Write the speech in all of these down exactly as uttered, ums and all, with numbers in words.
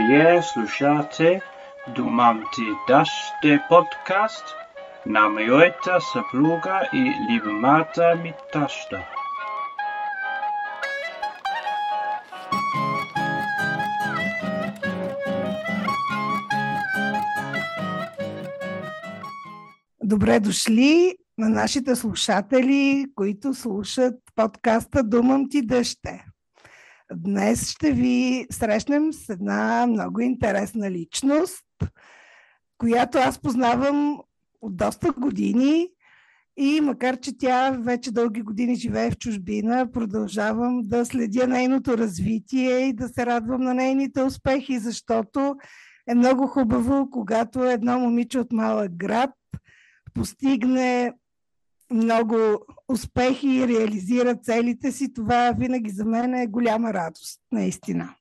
Вие слушате Думамти-даште подкаст на моята съпруга и любимата ми таща. Добре дошли на нашите слушатели, които слушат подкаста Думам ти дъще. Днес ще ви срещнем с една много интересна личност, която аз познавам от доста години и макар, че тя вече дълги години живее в чужбина, продължавам да следя нейното развитие и да се радвам на нейните успехи, защото е много хубаво, когато едно момиче от малък град постигне много успехи и реализира целите си. Това винаги за мен е голяма радост, наистина.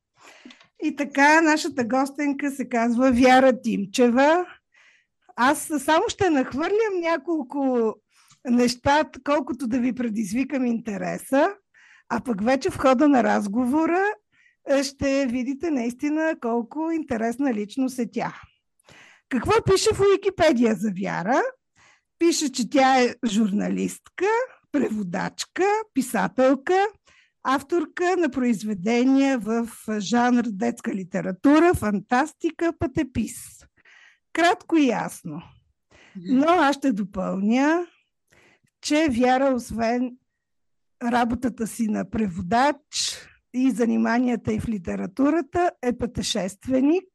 И така, нашата гостенка се казва Вяра Тимчева. Аз само ще нахвърлям няколко неща, колкото да ви предизвикам интереса, а пък вече в хода на разговора ще видите наистина колко интересна личност е тя. Какво пише в Уикипедия за Вяра? Пише, че тя е журналистка, преводачка, писателка, авторка на произведения в жанр детска литература, фантастика, пътепис. Кратко и ясно. Но аз ще допълня, че Вяра, освен работата си на преводач и заниманията и в литературата, е пътешественик,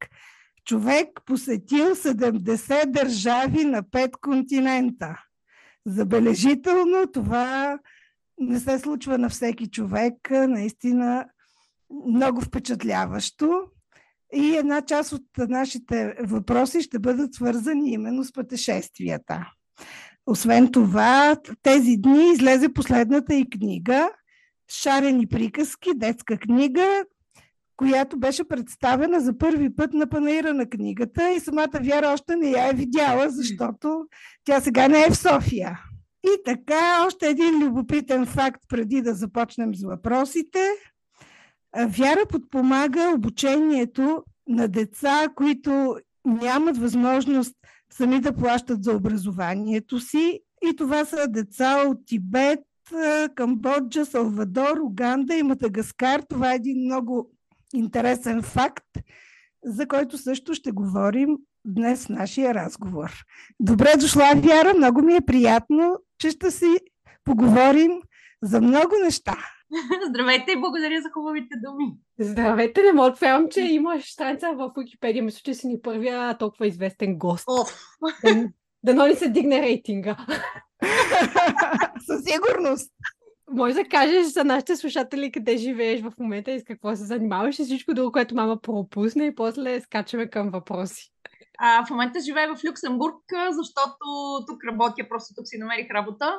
човек, посетил седемдесет държави на пет континента. Забележително, това не се случва на всеки човек, наистина много впечатляващо. И една част от нашите въпроси ще бъдат свързани именно с пътешествията. Освен това, тези дни излезе последната и книга «Шарени приказки», детска книга, която беше представена за първи път на панаира на книгата и самата Вяра още не я е видяла, защото тя сега не е в София. И така, още един любопитен факт преди да започнем с въпросите. Вяра подпомага обучението на деца, които нямат възможност сами да плащат за образованието си. И това са деца от Тибет, Камбоджа, Салвадор, Уганда и Мадагаскар. Това е един много интересен факт, за който също ще говорим днес в нашия разговор. Добре дошла, Вяра, много ми е приятно, че ще си поговорим за много неща. Здравейте и благодаря за хубавите думи. Здравейте, не мога да повярвам, че имаш страница в Уикипедия. Мисля, че си ни първия толкова известен гост. Дано ни се дигне рейтинга. Със сигурност. Може да кажеш за нашите слушатели къде живееш в момента и с какво се занимаваш и всичко друго, което мама пропусне и после скачаме към въпроси. А, в момента живея в Люксембург, защото тук работя, просто тук си намерих работа.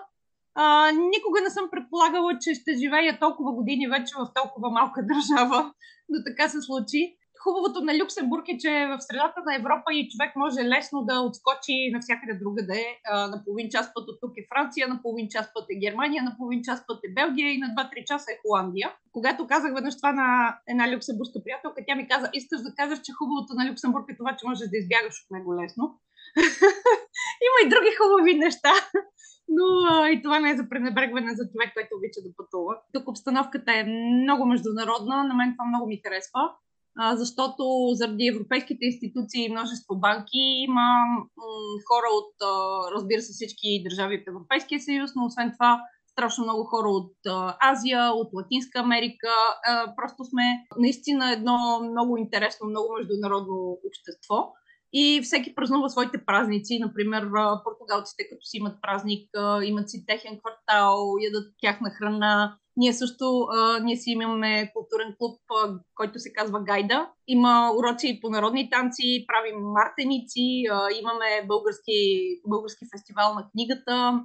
А, никога не съм предполагала, че ще живея толкова години вече в толкова малка държава, но така се случи. Хубавото на Люксембург е, че в средата на Европа и човек може лесно да отскочи навсякъде другаде. На половин час път от тук е Франция, на половин час път е Германия, на половин час път е Белгия и на два-три часа е Холандия. Когато казах веднъж това на една люксембургска приятелка, тя ми каза, искаш да кажеш, че хубавото на Люксембург е това, че можеш да избягаш от него лесно. Има и други хубави неща, но а, и това не е за пренебрегване за човек, който обича да пътува. Тук обстановката е много международна, на мен това много ми харесва. Защото заради европейските институции и множество банки има хора от, разбира се, всички държави от Европейския съюз, но освен това страшно много хора от Азия, от Латинска Америка. Просто сме наистина едно много интересно, много международно общество. И всеки празнува своите празници. Например, португалците, като си имат празник, имат си техен квартал, ядат тяхна храна. Ние също ние си имаме културен клуб, който се казва Гайда. Има уроци по народни танци, правим мартеници, имаме български, български фестивал на книгата.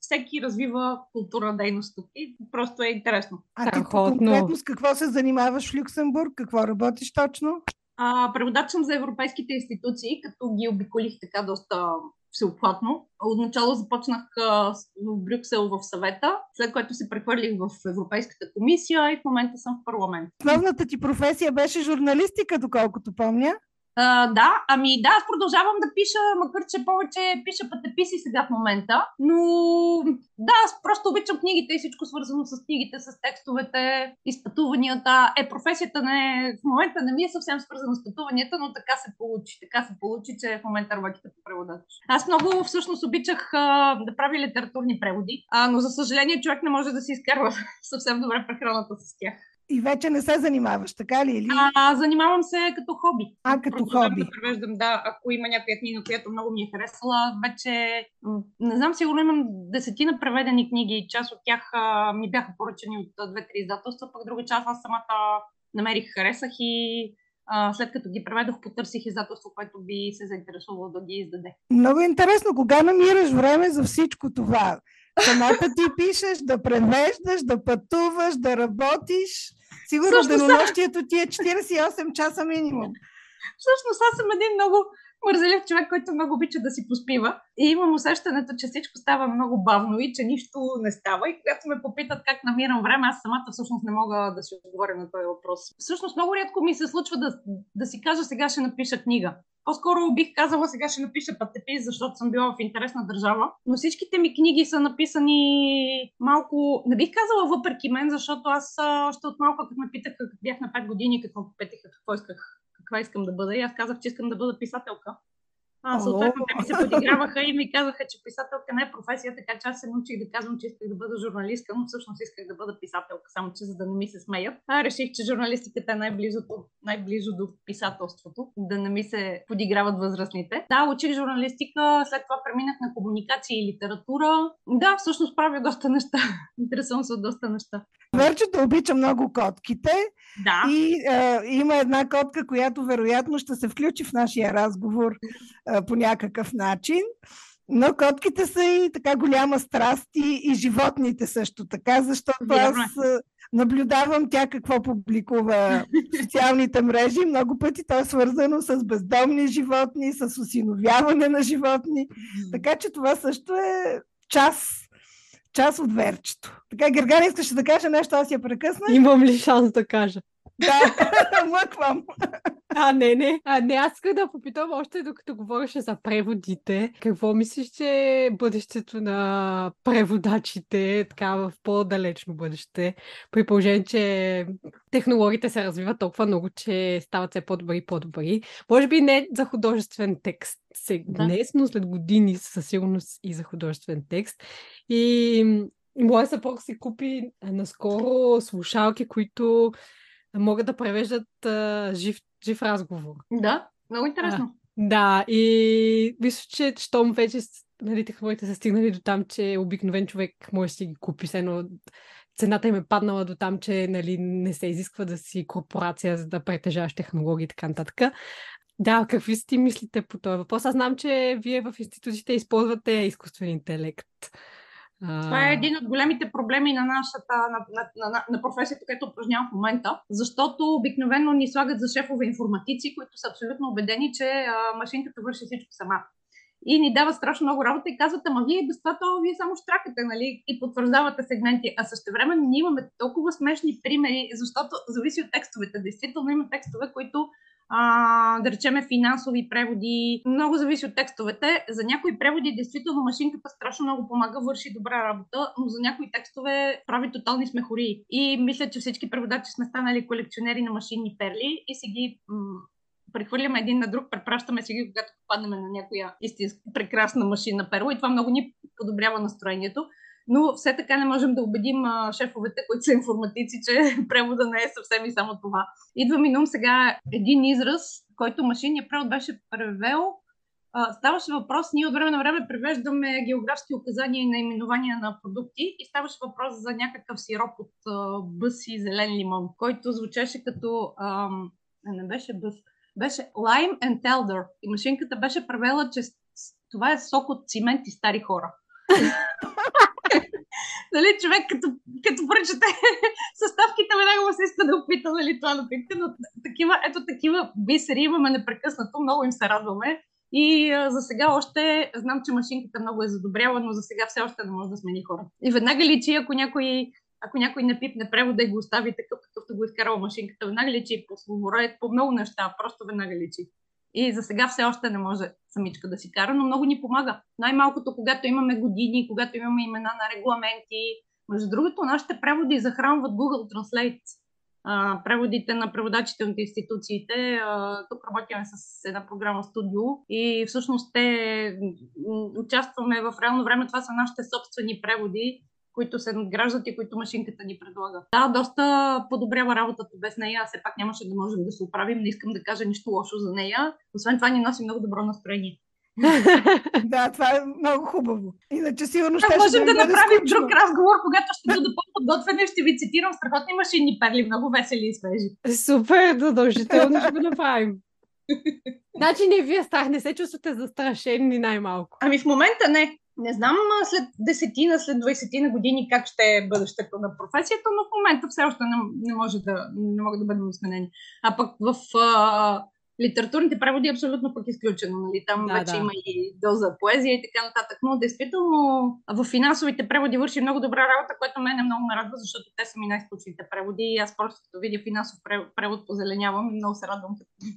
Всеки развива културна дейност тук и просто е интересно. А ти конкретно с какво се занимаваш в Люксембург? Какво работиш точно? Преводач съм за европейските институции, като ги обиколих така доста всеобхватно. Отначало започнах а, в Брюксел в съвета, след което се прехвърлих в Европейската комисия и в момента съм в парламент. Основната ти професия беше журналистика, доколкото помня. А, да, ами да, аз продължавам да пиша, макар че повече пиша пътеписи сега в момента, но да, аз просто обичам книгите и всичко свързано с книгите, с текстовете, изпътуванията. Е, професията не, в момента не ми е съвсем свързана с пътуванията, но така се получи, така се получи, че в момента работите по преводач. Аз много всъщност обичах а, да правя литературни преводи, а, но за съжаление човек не може да си изкарва съвсем добре прехраната с тях. И вече не се занимаваш, така ли? Или? А, занимавам се като хоби. А, като хоби. Да превеждам, да, ако има някоя книга, която много ми е харесала, вече, не знам, сигурно имам десетина преведени книги. Част от тях а, ми бяха поръчени от две-три издателства, пък друга част аз самата намерих, харесах и а, след като ги преведох, потърсих издателство, което би се заинтересувало да ги издаде. Много интересно. Кога намираш време за всичко това? Самата ти пишеш, да превеждаш, да пътуваш, да работиш. Сигурно денонощието ти е четиридесет и осем часа минимум. Всъщност аз съм един много мързелив човек, който много обича да си поспива. И имам усещането, че всичко става много бавно и че нищо не става. И когато ме попитат как намирам време, аз самата всъщност не мога да си отговоря на този въпрос. Всъщност много рядко ми се случва да, да си кажа сега ще напиша книга. По-скоро бих казала сега ще напиша пътепис, защото съм била в интересна държава. Но всичките ми книги са написани малко, не бих казала въпреки мен, защото аз още от малко, като ме питаха, като бях на пет години, като ме попитаха какво исках, каква искам да бъда. И аз казах, че искам да бъда писателка. А, съответно, те ми се подиграваха и ми казаха, че писателка не е професия, така че аз се научих да казвам, че исках да бъда журналистка, но всъщност исках да бъда писателка, само че за да не ми се смеят. А реших, че журналистиката е най-близо, най-близо до писателството, да не ми се подиграват възрастните. Да, учих журналистика, след това преминах на комуникация и литература. Да, всъщност правя доста неща. Интересувам се от доста неща. Верчето обича много котките. Да. И е, има една котка, която вероятно ще се включи в нашия разговор е, по някакъв начин. Но котките са и така голяма страст и, и животните също така, защото Вярно. аз е, наблюдавам тя какво публикува в социалните мрежи. Много пъти то е свързано с бездомни животни, с осиновяване на животни. Така че това също е част Част от верчето. Така, Гергана, искаш да кажа нещо, аз я прекъсна? Имам ли шанс да кажа? Да, мъквам. А, не, не. А, не, аз искам да попитам още докато говореше за преводите. Какво мислиш, че е бъдещето на преводачите така в по-далечно бъдеще? При положение, че технологиите се развиват толкова много, че стават все по-добри и по-добри. Може би не за художествен текст днес, да, но след години със сигурност и за художествен текст. И моя съпруг си купи наскоро слушалки, които могат да превеждат а, жив, жив разговор. Да, много интересно. А, да, и мисля, че щом вече, нали, технологиите са стигнали до там, че обикновен човек може да си ги купи, но цената им е паднала до там, че, нали, не се изисква да си корпорация, за да притежаваш технологии и така нататък. Да, какви си ти мислите по този въпрос? Аз знам, че вие в институтите използвате изкуствен интелект. Това е един от големите проблеми на нашата, на, на, на, на професията, която упражнявам в момента, защото обикновено ни слагат за шефове информатици, които са абсолютно убедени, че а, машинката върши всичко сама. И ни дава страшно много работа и казват, ама вие без това, то вие само штракате, нали? И потвърждавате сегменти. А същевременно ние имаме толкова смешни примери, защото зависи от текстовете. Действително има текстове, които А, да речеме финансови преводи. Много зависи от текстовете. За някои преводи действително машинката страшно много помага, върши добра работа, но за някои текстове прави тотални смехории. И мисля, че всички преводачи сме станали колекционери на машинни перли и си ги м- прехвърляме един на друг, препращаме си ги, когато попаднем на някоя истинска прекрасна машинна перла и това много ни подобрява настроението. Но все така не можем да убедим а, шефовете, които са информатици, че превода не е съвсем и само това. Идва минум сега един израз, който машинният превод беше превел. А, ставаше въпрос, ние от време на време превеждаме географски указания и наименования на продукти и ставаше въпрос за някакъв сироп от а, бъс и зелен лимон, който звучеше като... А, не беше бъс, беше лайм and телдър. И машинката беше превела, че това е сок от цимент и стари хора. Нали, човек, като, като прочете съставките, веднага му се иска да опита, нали, това напитка, но такива, ето такива бисери имаме непрекъснато, много им се радваме. И а, за сега още, знам, че машинката много е задобряла, но за сега все още не може да смени хора. И веднага личи, ако някой, ако някой не пипне превода и го остави такъв, какъвто го изкарала машинката, веднага личи по словоред, по много неща, просто веднага личи. И за сега все още не може самичка да си кара, но много ни помага. Най-малкото, когато имаме години, когато имаме имена на регламенти. Между другото, нашите преводи захранват Google Translate. Uh, преводите на преводачите от институциите. Uh, тук работим с една програма Студио и всъщност те участваме в реално време. Това са нашите собствени преводи, които се надграждат и които машинката ни предлага. Да, доста подобрява работата без нея. Все пак нямаше да можем да се оправим. Не искам да кажа нищо лошо за нея. Освен това ни носи много добро настроение. Да, това е много хубаво. Иначе сигурно ще можем да направим друг разговор, когато ще бъда по-подготвена и ще ви цитирам страхотни машинни перли, много весели и свежи. Супер, задължително ще го направим. Значи не, вие страх, не се чувствате застрашени най-малко? Ами в момента не. Не знам след десетина, след двайсетина години как ще е бъдещето на професията, но в момента все още не, не, може да, не могат да бъдем осменени. А пък в... А... литературните преводи е абсолютно пък изключено. Нали? Там да, вече да. Има и доза поезия и така нататък. Но действително в финансовите преводи върши много добра работа, което мен е много ме радва, защото те са ми най-скучните преводи. И аз просто като видя финансов превод позеленявам и много се радвам,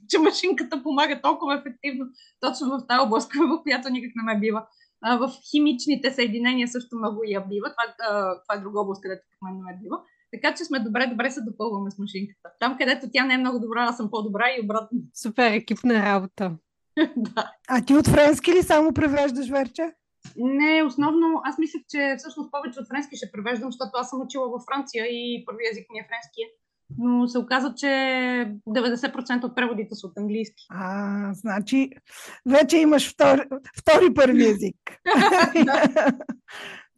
че машинката помага толкова ефективно точно в тази област, в която никак не ме бива. В химичните съединения също много я бива. Това, това е друга област, където мен не ме бива. Така че сме добре, добре се допълваме с машинката. Там, където тя не е много добра, аз съм по-добра и обратно. Супер, екипна работа. Да. А ти от френски ли само превеждаш, Верче? Не, основно, аз мислех, че всъщност повече от френски ще превеждам, защото аз съм учила във Франция и първи език ми е френския. Но се оказа, че деветдесет процента от преводите са от английски. А, значи, вече имаш втори, втори първи език.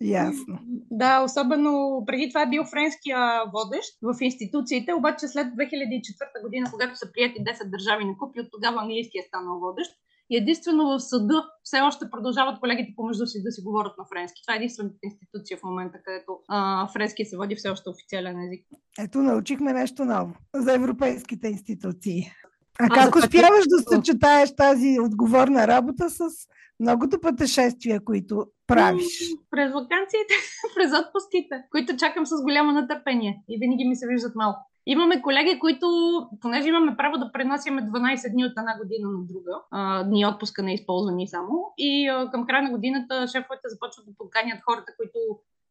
Ясно. Да, особено преди това е бил френския водещ в институциите, обаче след две хиляди и четвърта година, когато са прияти десет държави на купи, от тогава английски е станал водещ. И единствено в съда все още продължават колегите помежду си да си говорят на френски. Това е единствената институция в момента, където а, френски се води все още официален език. Ето, научихме нещо ново за европейските институции. А, а как успяваш да съчетаеш тази отговорна работа с многото пътешествия, които правиш? През ваканциите, през отпуските, които чакам с голямо натърпение и винаги ми се виждат малко. Имаме колеги, които, понеже имаме право да пренасяме дванайсет дни от една година на друга, а, дни отпуска не използвани само, и а, към края на годината шефовете започват да подканят хората, които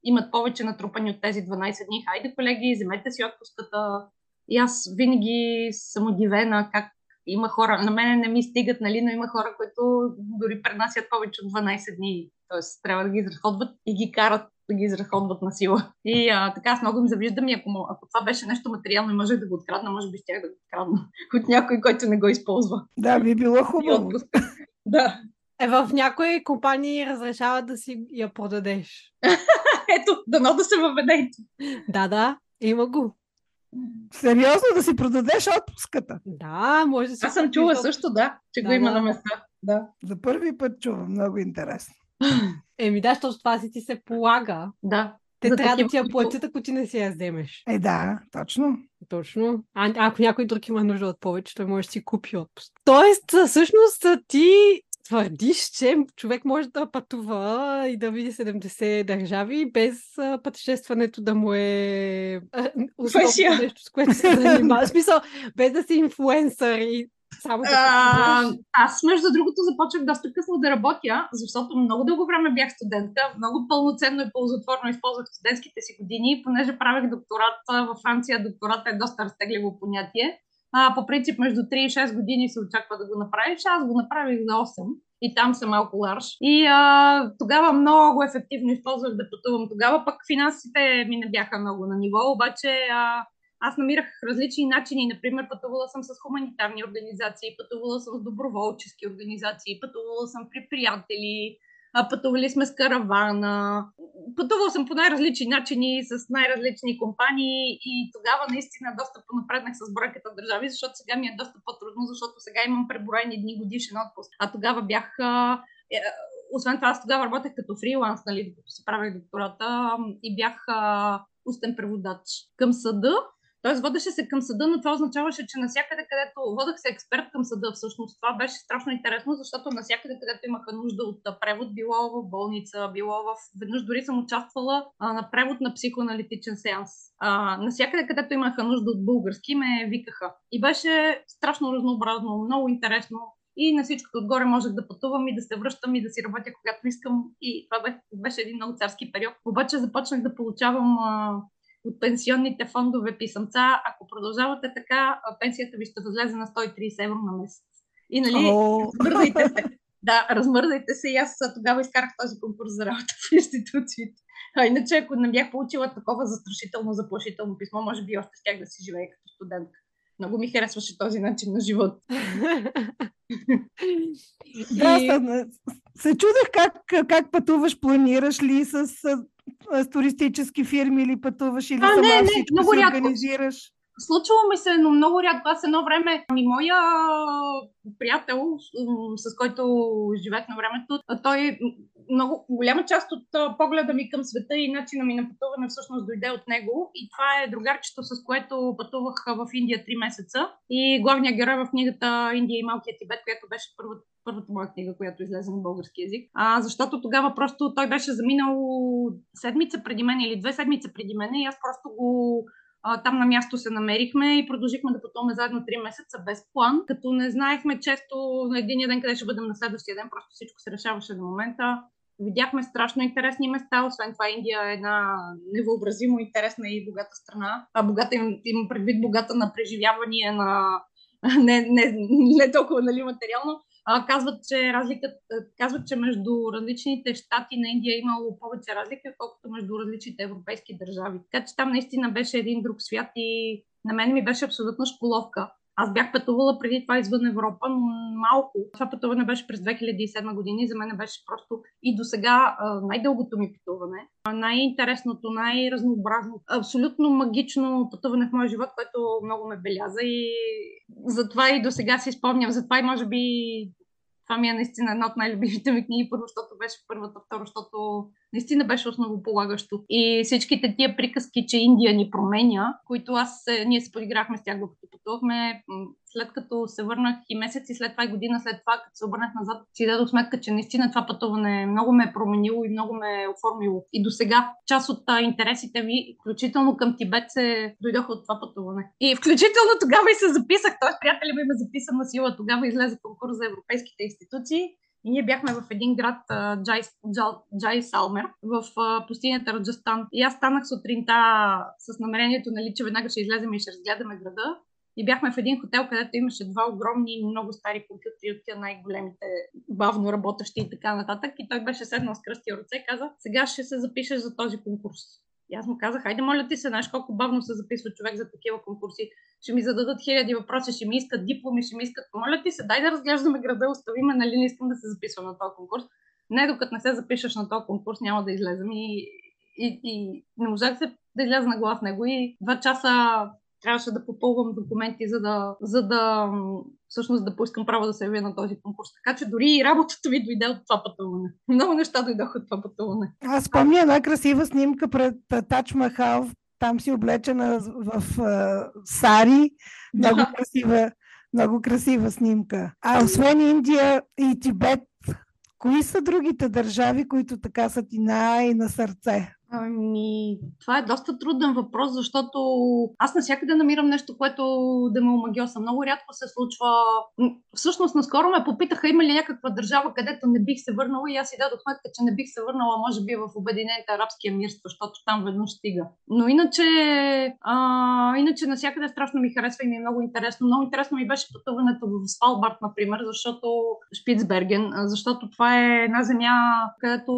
имат повече натрупани от тези дванайсет дни. Хайде, колеги, вземете си отпуската. И аз винаги съм удивена как има хора, на мен не ми стигат, нали, но има хора, които дори пренасят повече от дванайсет дни, т.е. трябва да ги изразходват и ги карат да ги изразходват на сила. И а, така аз много им завиждам и ако, ако това беше нещо материално и може да го открадна, може би щях да го открадна от някой, който не го използва. Да, би било хубаво. Да. Е, в някои компании разрешават да си я продадеш. Ето, дано да се въведе. Да, да, има го. Сериозно да си продадеш отпуската? Да, може да си. Аз съм чула също, да, че да, го има да. На места. Да. За първи път чувам, много интересно. Еми да, защото това си ти се полага. Да. Те за трябва да ти я платят, ако ти не си я вземеш. Е, да, точно. Точно. А ако някой друг има нужда от повече, той може да си купи отпуск. Тоест, всъщност ти твърдиш, че човек може да пътува и да види седемдесет държави без пътешестването да му е основно нещо, с което се занимава. В смисъл, без да си инфлуенсър и само да пътуваш. Аз, между другото, започвах доста късно да работя, защото много дълго време бях студентка, много пълноценно и ползотворно използвах студентските си години, понеже правех докторат във Франция. Докторат е доста разтегливо понятие. А, по принцип между три и шест години се очаква да го направиш, аз го направих за осем и там съм малко ларж. И а, тогава много ефективно използвах да пътувам. Тогава пък финансите ми не бяха много на ниво, обаче а, аз намирах различни начини. Например, пътувала съм с хуманитарни организации, пътувала съм с доброволчески организации, пътувала съм при приятели, пътували сме с каравана. Пътувал съм по най-различни начини, с най-различни компании и тогава наистина доста понапреднах с бройката държави, защото сега ми е доста по-трудно, защото сега имам преброени дни годишен отпуск. А тогава бях... Е, освен това, аз тогава работех като фриланс, нали, докато си правих доктората и бях е, устен преводач към съда. Тоест, водеше се към съда, но това означаваше, че навсякъде, където водех се експерт към съда, всъщност това беше страшно интересно, защото навсякъде, където имаха нужда от превод, било в болница, било в... Веднъж дори съм участвала а, на превод на психоаналитичен сеанс. А, навсякъде, където имаха нужда от български, ме викаха. И беше страшно разнообразно, много интересно. И на всичкото отгоре можех да пътувам и да се връщам и да си работя когато искам. И това беше един много царски период. Обаче започнах да получавам а, от пенсионните фондове писъмца. Ако продължавате така, пенсията ви ще възлезе на сто и трийсет евро на месец. И нали, oh. размърдайте се. Да, размърдайте се. И аз тогава изкарах този конкурс за работа в институциите. А иначе, ако не бях получила такова застрашително, заплашително писмо, може би още щях да си живея като студентка. Много ми харесваше този начин на живот. Да, се чудех как, как пътуваш, планираш ли с, с, с туристически фирми или пътуваш или а, сама не, не, всичко много си рядко. Организираш? Случвало ми се, но много рядко. Аз едно време, ами моя приятел, с който живеят на времето, той много голяма част от погледа ми към света и начина ми на пътуване всъщност дойде от него. И това е другарчето, с което пътувах в Индия три месеца. И главният герой в книгата Индия и малкият Тибет, която беше първата първата моя книга, която излезе на български език. А, защото тогава просто той беше заминал седмица преди мен или две седмици преди мен и аз просто го... Там на място се намерихме и продължихме да пътуваме заедно три месеца без план, като не знаехме често на един ден къде ще бъдем на следващия ден, просто всичко се решаваше до момента. Видяхме страшно интересни места, освен това Индия е една невъобразимо интересна и богата страна. А богата им, им предвид богата на преживявания, на... не, не, не толкова нали, материално. А, казват, че разликата, казват, че между различните щати на Индия е имало повече разлика, колкото между различните европейски държави. Така че там наистина беше един друг свят и на мен ми беше абсолютна школовка. Аз бях пътувала преди това извън Европа, но малко. Това пътуване беше през две хиляди и седма година и за мен беше просто и до сега най-дългото ми пътуване. Най-интересното, най-разнообразно, абсолютно магично пътуване в моя живот, което много ме беляза и затова и до сега си спомням. Затова и може би това ми е наистина една от най-любимите ми книги. Първо, защото беше първата, второ, защото наистина беше основополагащо. И всичките тия приказки, че Индия ни променя, които аз, ние се подиграхме с тях, докато пътувахме. След като се върнах и месец, и след това и година, след това, като се обърнах назад, си дадох сметка, че наистина това пътуване много ме е променило и много ме е оформило. И до сега част от интересите ми, включително към Тибет, се дойдоха от това пътуване. И включително тогава и се записах, т.е. приятели ми ме записа на сила, тогава излезе конкурс за европейските институции. И ние бяхме в един град Джай, Джай, Джай Салмер, в пустинята Раджастан. И аз станах сутринта с намерението, нали, че веднага ще излезем и ще разгледаме града. И бяхме в един хотел, където имаше два огромни и много стари компютри от тия най-големите, бавно работещи и така нататък. И той беше седнал с кръстия ръце и каза, сега ще се запишеш за този конкурс. И аз му казах, хайде моля ти се, знаеш колко бавно се записва човек за такива конкурси. Ще ми зададат хиляди въпроси, ще ми искат дипломи, ще ми искат, моля ти се, дай да разглеждаме града, остави ме, нали не искам да се записвам на този конкурс. Не, докато не се запишеш на този конкурс, няма да излезем. И, и, и не можах се да изляза на глава с него. И два часа трябваше да попълвам документи, за да, за да всъщност да поискам право да се явя на този конкурс. Така че дори и работата ми дойде от това пътуване. Много неща дойдоха от това пътуване. Аз спомня една красива снимка пред Тадж Махал. Там си облечена в, в, в сари. Много да. красива, много красива снимка. А освен Индия и Тибет, кои са другите държави, които така са ти най- на сърце? Ами, това е доста труден въпрос, защото аз навсякъде намирам нещо, което да ме омагьоса. Много рядко се случва. Всъщност, наскоро ме попитаха има ли някаква държава, където не бих се върнала и аз си дадох сметка, че не бих се върнала, може би в Обединените арабски емирства, защото там веднъж стига. Но иначе, а, иначе навсякъде страшно ми харесва и ми е много интересно. Много интересно ми беше пътуването в Свалбард, например, защото Шпицберген, защото това е една земя, където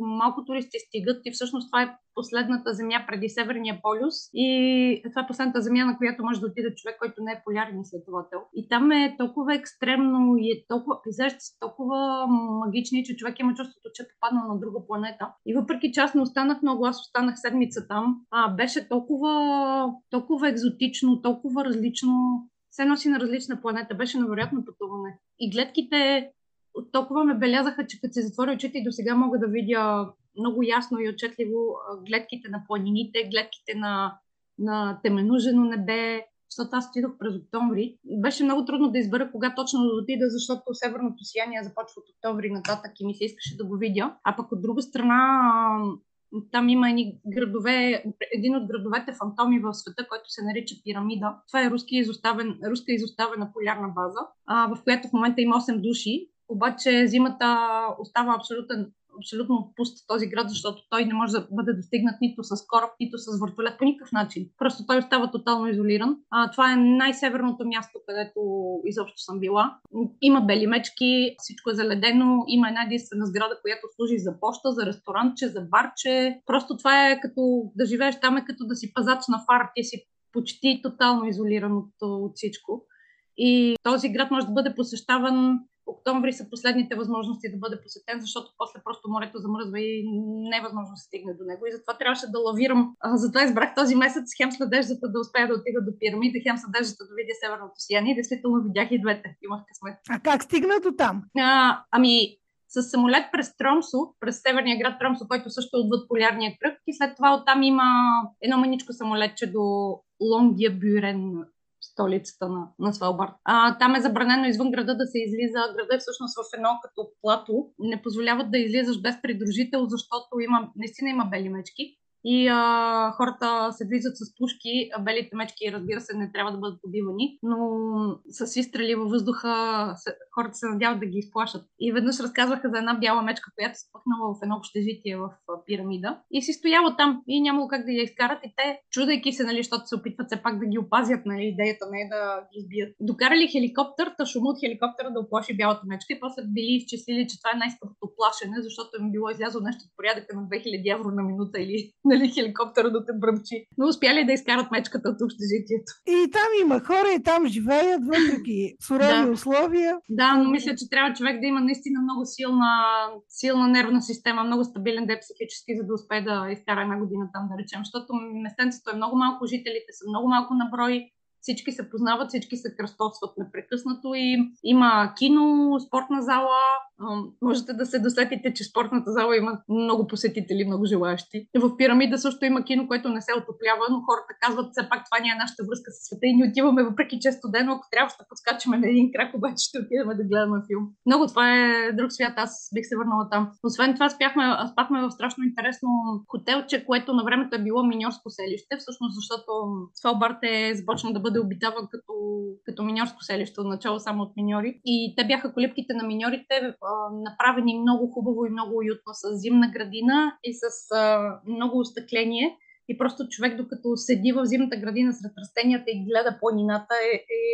малко туристи стигат и всъщност това е последната земя преди Северния полюс и това е последната земя, на която може да отиде човек, който не е полярен изследовател. И там е толкова екстремно и е толкова, изглежда се толкова магични, че човек има чувството, че е попаднал на друга планета. И въпреки че аз не останах много, аз останах седмица там, а беше толкова, толкова екзотично, толкова различно, се носи на различна планета, беше невероятно пътуване. И гледките толкова ме белязаха, че като се затвори очите и до сега мога да видя много ясно и отчетливо гледките на планините, гледките на на теменужено небе, защото аз отидох през октомври. Беше много трудно да избера кога точно да отида, защото северното сияние започва от октомври нататък и ми се искаше да го видя. А пък от друга страна, там има едни градове, един от градовете фантоми в света, който се нарича Пирамида. Това е руски изоставен, руска изоставена полярна база, а, в която в момента има осем души. Обаче зимата остава абсолютен абсолютно пуст този град, защото той не може да бъде достигнат нито с кораб, нито с въртолет по никакъв начин. Просто той остава тотално изолиран. А, това е най-северното място, където изобщо съм била. Има бели мечки, всичко е заледено, има една единствена сграда, която служи за поща, за ресторантче, за барче. Просто това е като да живееш там, е като да си пазач на фар, ти си почти тотално изолиран от, от всичко. И този град може да бъде посещаван. Октомври са последните възможности да бъде посетен, защото после просто морето замръзва и не е възможно да се стигне до него. И затова трябваше да лавирам. Затова избрах този месец хем с надеждата да успея да отида до Пирамида, хем с надеждата да видя северното сияние. Действително видях и двете. Имах късмет. А как стигна до там? А, ами... с самолет през Тромсо, през северния град Тромсо, който също е отвъд полярния кръг. И след това оттам има едно маничко самолетче до Лонгия Бюрен, столицата на, на Свалбард. А, там е забранено извън града да се излиза. Града е всъщност в едно като плато. Не позволяват да излизаш без придружител, защото има, наистина има бели мечки. И а, хората се движат с пушки, а белите мечки, разбира се, не трябва да бъдат убивани, но с изстрели във въздуха се, хората се надяват да ги изплашат. И веднъж разказваха за една бяла мечка, която се пъхнала в едно общежитие в Пирамида и си стояла там и нямало как да я изкарат и те, чудайки се, нали, защото се опитват все пак да ги опазят, нали, идеята не е да ги избият. Докарали хеликоптер, та шума от хеликоптера да оплаши бялата мечка и после били изчислили, че това е най-скъпото плашене, защото им било излязло нещо от порядъка на две хиляди евро на минута или нали, хеликоптера да те бръмчи. Но успяли да изкарат мечката от общежитието. И там има хора, и там живеят, въпреки сурови да. условия. Да, но мисля, че трябва човек да има наистина много силна, силна нервна система, много стабилен да е психически, за да успее да изкара една година там, да речем. Защото местенцето е много малко, жителите са много малко на брой. Всички се познават, всички се кръстосват непрекъснато и има кино, спортна зала. Можете да се досетите, че спортната зала има много посетители, много желаящи. В Пирамида също има кино, което не се отоплява, но хората казват, все пак това не е нашата връзка с света и ни отиваме, въпреки че е студено, ако трябва ще подскачаме на един крак, обаче ще отидем да гледаме филм. Много това е друг свят, аз бих се върнала там. Освен това спяхме, спахме в страшно интересно хотелче, което на времето е било миньорско селище, всъщност защото Свалбард е започна да бъде обитаван като, като миньорско селище, отначало само от миньори. И те бяха колибките на миньорите, направени много хубаво и много уютно, с зимна градина и с а, много остъкление. И просто човек, докато седи в зимната градина сред растенията и гледа планината, е, е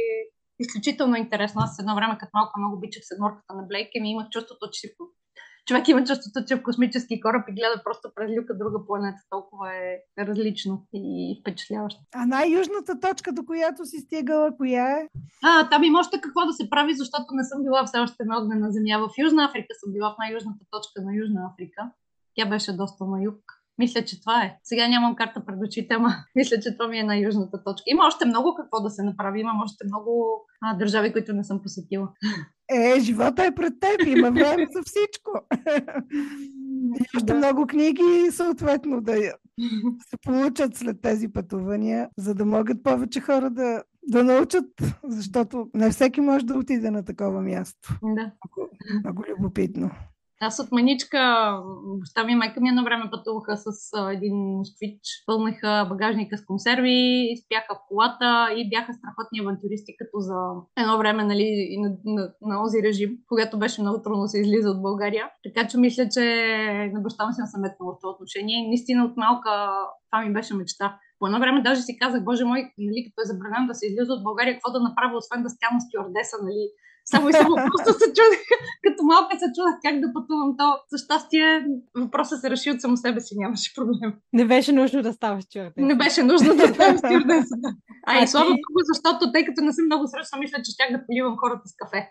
изключително интересно. Аз едно време, като малко много обичах седморката на Блейк, ми имах чувството, че си... Човек има чувството, че в космически кораб и гледа просто през люка друга планета. Толкова е различно и впечатляващо. А най-южната точка, до която си стигала, коя е? А, там има още какво да се прави, защото не съм била все още на огнена земя. В Южна Африка съм била в най-южната точка на Южна Африка. Тя беше доста на юг. Мисля, че това е. Сега нямам карта пред очите, ама мисля, че това ми е най-южната точка. Има още много какво да се направи. Има още много а, държави, които не съм посетила. Е, живота е пред теб, има време за всичко. И още да. много книги, съответно, да се получат след тези пътувания, за да могат повече хора да, да научат, защото не всеки може да отиде на такова място. Да. Много, много любопитно. Аз от маничка, баща ми и майка ми едно време пътуваха с а, един москвич, пълнаха багажника с консерви, спяха в колата и бяха страхотни авантюристи, като за едно време, нали, и на, на, на този режим, когато беше много трудно се излиза от България. Така че мисля, че на баща ми съм съметнала в това отношение. Наистина от малка това ми беше мечта. По едно време даже си казах, боже мой, нали, като е забранено да се излиза от България, какво да направя, освен да стяна стюардеса, нали? Само и само просто се чудех, като малка се чудех как да пътувам то. За щастие въпросът се реши от само себе си, нямаше проблем. Не беше нужно да ставаш стюардеса. Не беше нужно да ставаш стюардеса. А, а и слава Богу, ти... защото тъй като не съм много срещна, мисля, че щях да поливам хората с кафе.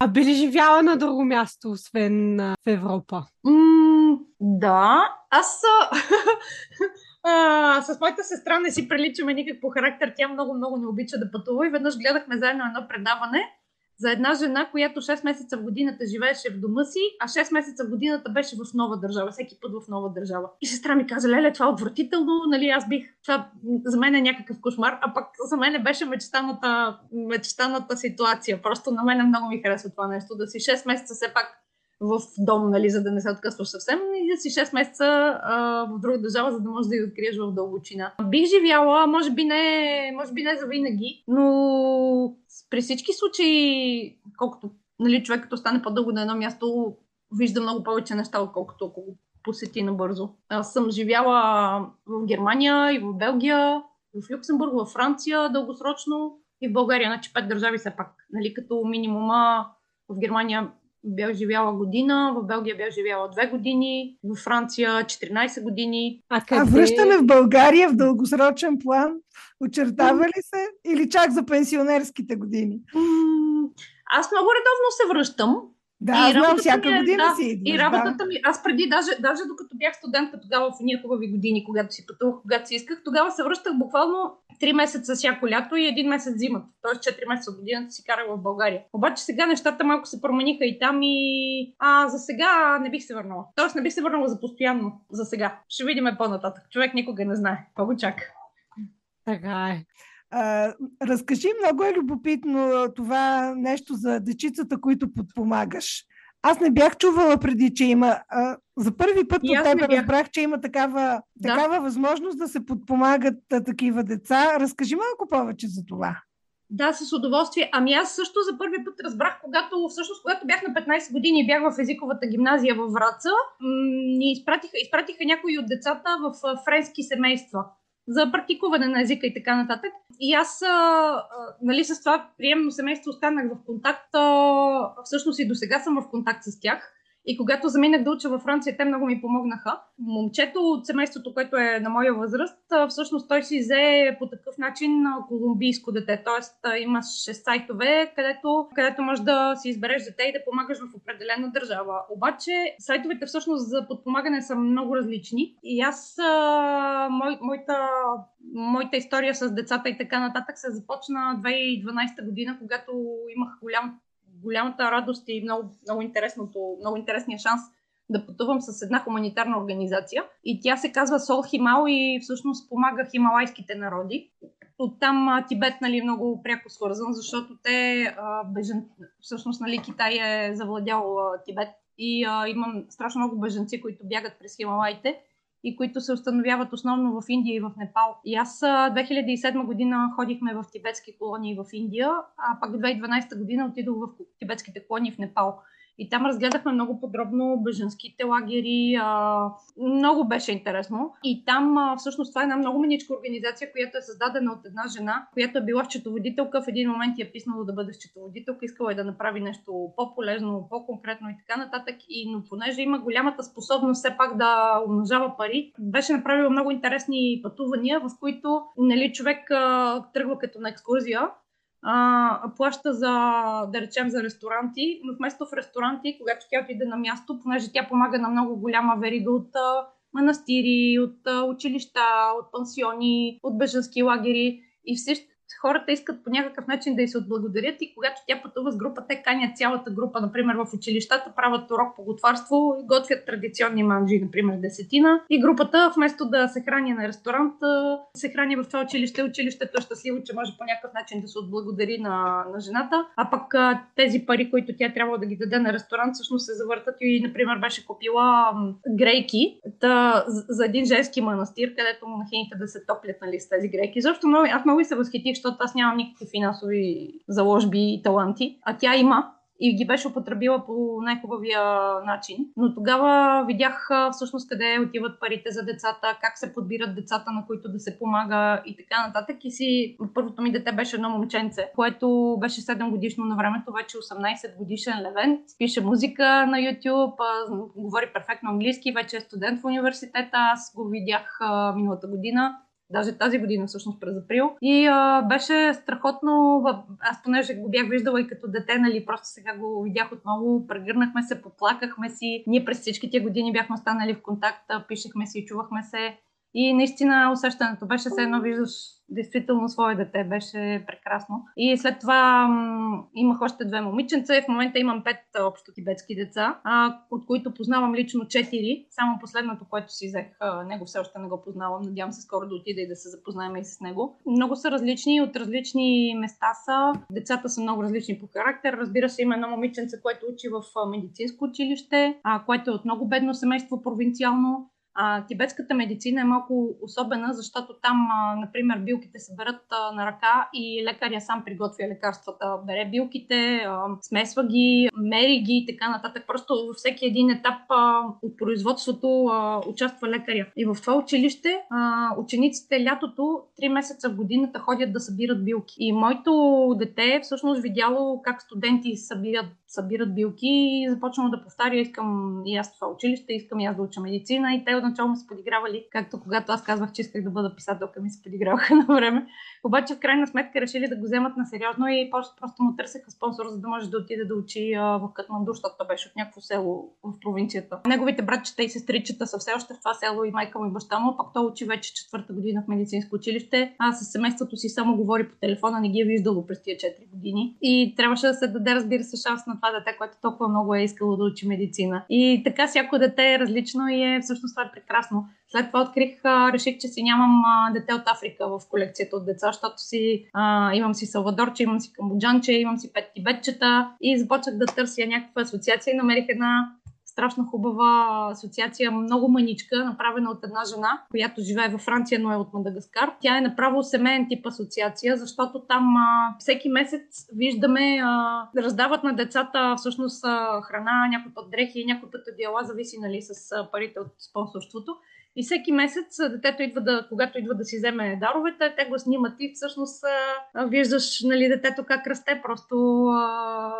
А би ли живяла на друго място, освен в Европа? М- да, аз... А, с моята сестра не си приличаме никак по характер, тя много-много не обича да пътува и веднъж гледахме заедно едно предаване за една жена, която шест месеца в годината живееше в дома си, а шест месеца в годината беше в нова държава, всеки път в нова държава. И сестра ми каза: "Леле, това е отвратително, нали, аз бих... Това за мен е някакъв кошмар", а пък за мен беше мечтаната, мечтаната ситуация. Просто на мен много ми харесва това нещо, да си шест месеца все пак в дом, нали, за да не се откъсваш съвсем, и да си шест месеца а, в друга държава, за да можеш да я откриеш в дълбочина. Бих живяла, може би не, може би не за винаги, но при всички случаи, колкото, нали, човек като стане по-дълго на едно място, вижда много повече неща, отколкото ако го посети набързо. Аз съм живяла в Германия и в Белгия, в Люксембург, в Франция дългосрочно и в България, значи пет държави все пак, нали, като минимума. В Германия бях живяла година, в Белгия бях живяла две години, в Франция четиринайсет години. А, къде... а връщане в България в дългосрочен план очертава ли се или чак за пенсионерските години? М- аз много редовно се връщам. Да, и знам, всяка ми, година да, си идваш. И работата ми, аз преди, даже, даже докато бях студентка тогава в уния хубави години, когато си пътувах, когато си исках, тогава се връщах буквално три месеца всяко лято и един месец зимата. Тоест четири месеца от годината си карах в България. Обаче сега нещата малко се промениха и там и... А за сега не бих се върнала. Тоест не бих се върнала за постоянно. За сега. Ще видим по-нататък. Човек никога не знае. Това го чака. Така е. А, разкажи, много е любопитно това нещо за дечицата, които подпомагаш. Аз не бях чувала преди, че има... А, за първи път от тебе разбрах, че има такава, да. такава възможност да се подпомагат а, такива деца. Разкажи малко повече за това. Да, с удоволствие. Ами аз също за първи път разбрах, когато всъщност, когато бях на петнайсет години и бях в езиковата гимназия във Враца, м- ни изпратиха, изпратиха някои от децата в френски семейства за практикуване на езика и така нататък. И аз, а, а, нали, с това приемно семейство останах в контакт, а, всъщност и до сега съм в контакт с тях. И когато заминах да уча във Франция, те много ми помогнаха. Момчето от семейството, което е на моя възраст, а, всъщност той си взе по такъв начин колумбийско дете. Тоест а, имаш шест сайтове, където, където можеш да си избереш дете и да помагаш в определена държава. Обаче сайтовете всъщност за подпомагане са много различни. И аз, а, мой, моята, моята история с децата и така нататък се започна две хиляди и дванайсета година, когато имах голям голямата радост и много, много, интересното, много интересния шанс да пътувам с една хуманитарна организация. И тя се казва Сол Химал и всъщност помага хималайските народи. Оттам Тибет, нали, много пряко свързан, защото те а, бежен... всъщност, нали, Китай е завладял а, Тибет и а, имам страшно много беженци, които бягат през Хималаите и които се установяват основно в Индия и в Непал. И аз две хиляди и седма година ходихме в тибетски колонии в Индия, а пак две хиляди и дванайсета година отидох в тибетските колонии в Непал. И там разгледахме много подробно бежанските лагери. А, много беше интересно. И там а, всъщност това е една много миничка организация, която е създадена от една жена, която е била счетоводителка. В един момент я е писнала да бъде счетоводителка, искала е да направи нещо по-полезно, по-конкретно и така нататък. И, но понеже има голямата способност все пак да умножава пари, беше направила много интересни пътувания, в които, нали, човек а, тръгва като на екскурзия, А, плаща за, да речем, за ресторанти, но вместо в ресторанти, когато тя отиде на място, понеже тя помага на много голяма верига от а, манастири, от а, училища, от пансиони, от бежански лагери и всички хората искат по някакъв начин да ѝ се отблагодарят и когато тя пътува с група, те канят цялата група, например в училищата, правят урок по готварство и готвят традиционни манджи, например десетина и групата вместо да се храни на ресторант, се храни в това училище. Училището е щастливо, че може по някакъв начин да се отблагодари на, на жената, а пък тези пари, които тя трябва да ги даде на ресторант, всъщност се завъртат и, например, беше купила грейки та, за един женски манастир, където монахините да се топлят, нали, с тези грейки. Защото много, аз много се възхитих, защото аз нямам никакви финансови заложби и таланти, а тя има и ги беше употребила по най-хубавия начин. Но тогава видях всъщност къде отиват парите за децата, как се подбират децата, на които да се помага и така нататък. И си първото ми дете беше едно момченце, което беше седем годишно на времето, вече осемнайсет годишен левент. Пише музика на YouTube, говори перфектно английски, вече е студент в университета. Аз го видях миналата година. Даже тази година, всъщност през април. И а, беше страхотно. Аз понеже го бях виждала и като дете, нали, просто сега го видях отново. Прегърнахме се, поплакахме си. Ние през всички тия години бяхме останали в контакт, пишехме си, чувахме се. И наистина усещането беше все едно виждаш действително свое дете, беше прекрасно. И след това м- имах още две момиченца и в момента имам пет общо тибетски деца, а, от които познавам лично четири. Само последното, което си взех, а, него все още не го познавам. Надявам се скоро да отида и да се запознаем и с него. Много са различни, от различни места са. Децата са много различни по характер. Разбира се, има едно момиченце, което учи в медицинско училище, а, което е от много бедно семейство, провинциално. А, тибетската медицина е малко особена, защото там, а, например, билките се берат а, на ръка и лекаря сам приготвя лекарствата. Бере билките, а, смесва ги, мери ги и така нататък. Просто във всеки един етап а, от производството а, участва лекаря. И в това училище а, учениците лятото, три месеца в годината ходят да събират билки. И моето дете всъщност видяло как студенти събират, събират билки и започнало да повтаря, искам и аз това училище, искам и аз да уча медицина, и те от начало ме се подигравали, както когато аз казвах, че исках да бъда писателка, ми се подиграваха на време. Обаче в крайна сметка решили да го вземат на сериозно и просто му търсеха спонсор, за да може да отиде да учи в Катманду, защото беше от някакво село в провинцията. Неговите братчета и сестричета са все още в това село и майка му и баща му, пак той учи вече четвърта година в медицинско училище, а с семейството си само говори по телефона, не ги е виждало през тия четири години. И трябваше да се даде, разбира се, шанс на това дете, което толкова много е искало да учи медицина. И така всяко дете е различно и е всъщност това е прекрасно. След това открих, а, реших, че си нямам а, дете от Африка в колекцията от деца, защото си, а, имам си Салвадорче, имам си Камбоджанче, имам си пет тибетчета и започнах да търся някаква асоциация и намерих една страшно хубава асоциация, много маничка, направена от една жена, която живее във Франция, но е от Мадагаскар. Тя е направо семейен тип асоциация, защото там а, всеки месец виждаме, а, раздават на децата всъщност а, храна, някой път дрехи, някой път одеяла, зависи, нали, с а, парите от спонсорството. И всеки месец детето идва да, когато идва да си вземе даровете, те го снимат и всъщност а, виждаш, нали, детето как расте, просто а,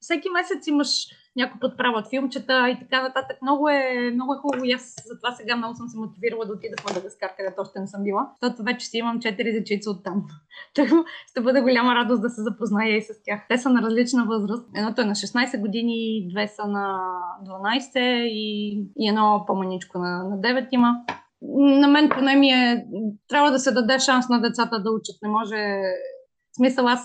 всеки месец имаш някой път правят филмчета и така нататък. Много е, много е хубаво и аз затова сега много съм се мотивирала да отида в Мадагаскар, където още не съм била, защото вече си имам четири дечица оттам. Ще бъде голяма радост да се запозная и с тях. Те са на различна възраст. Едното е на шестнайсет години, две са на дванайсет и, и едно по-маничко на, на девет има. На мен поне ми е... Трябва да се даде шанс на децата да учат. Не може... В смисъл аз...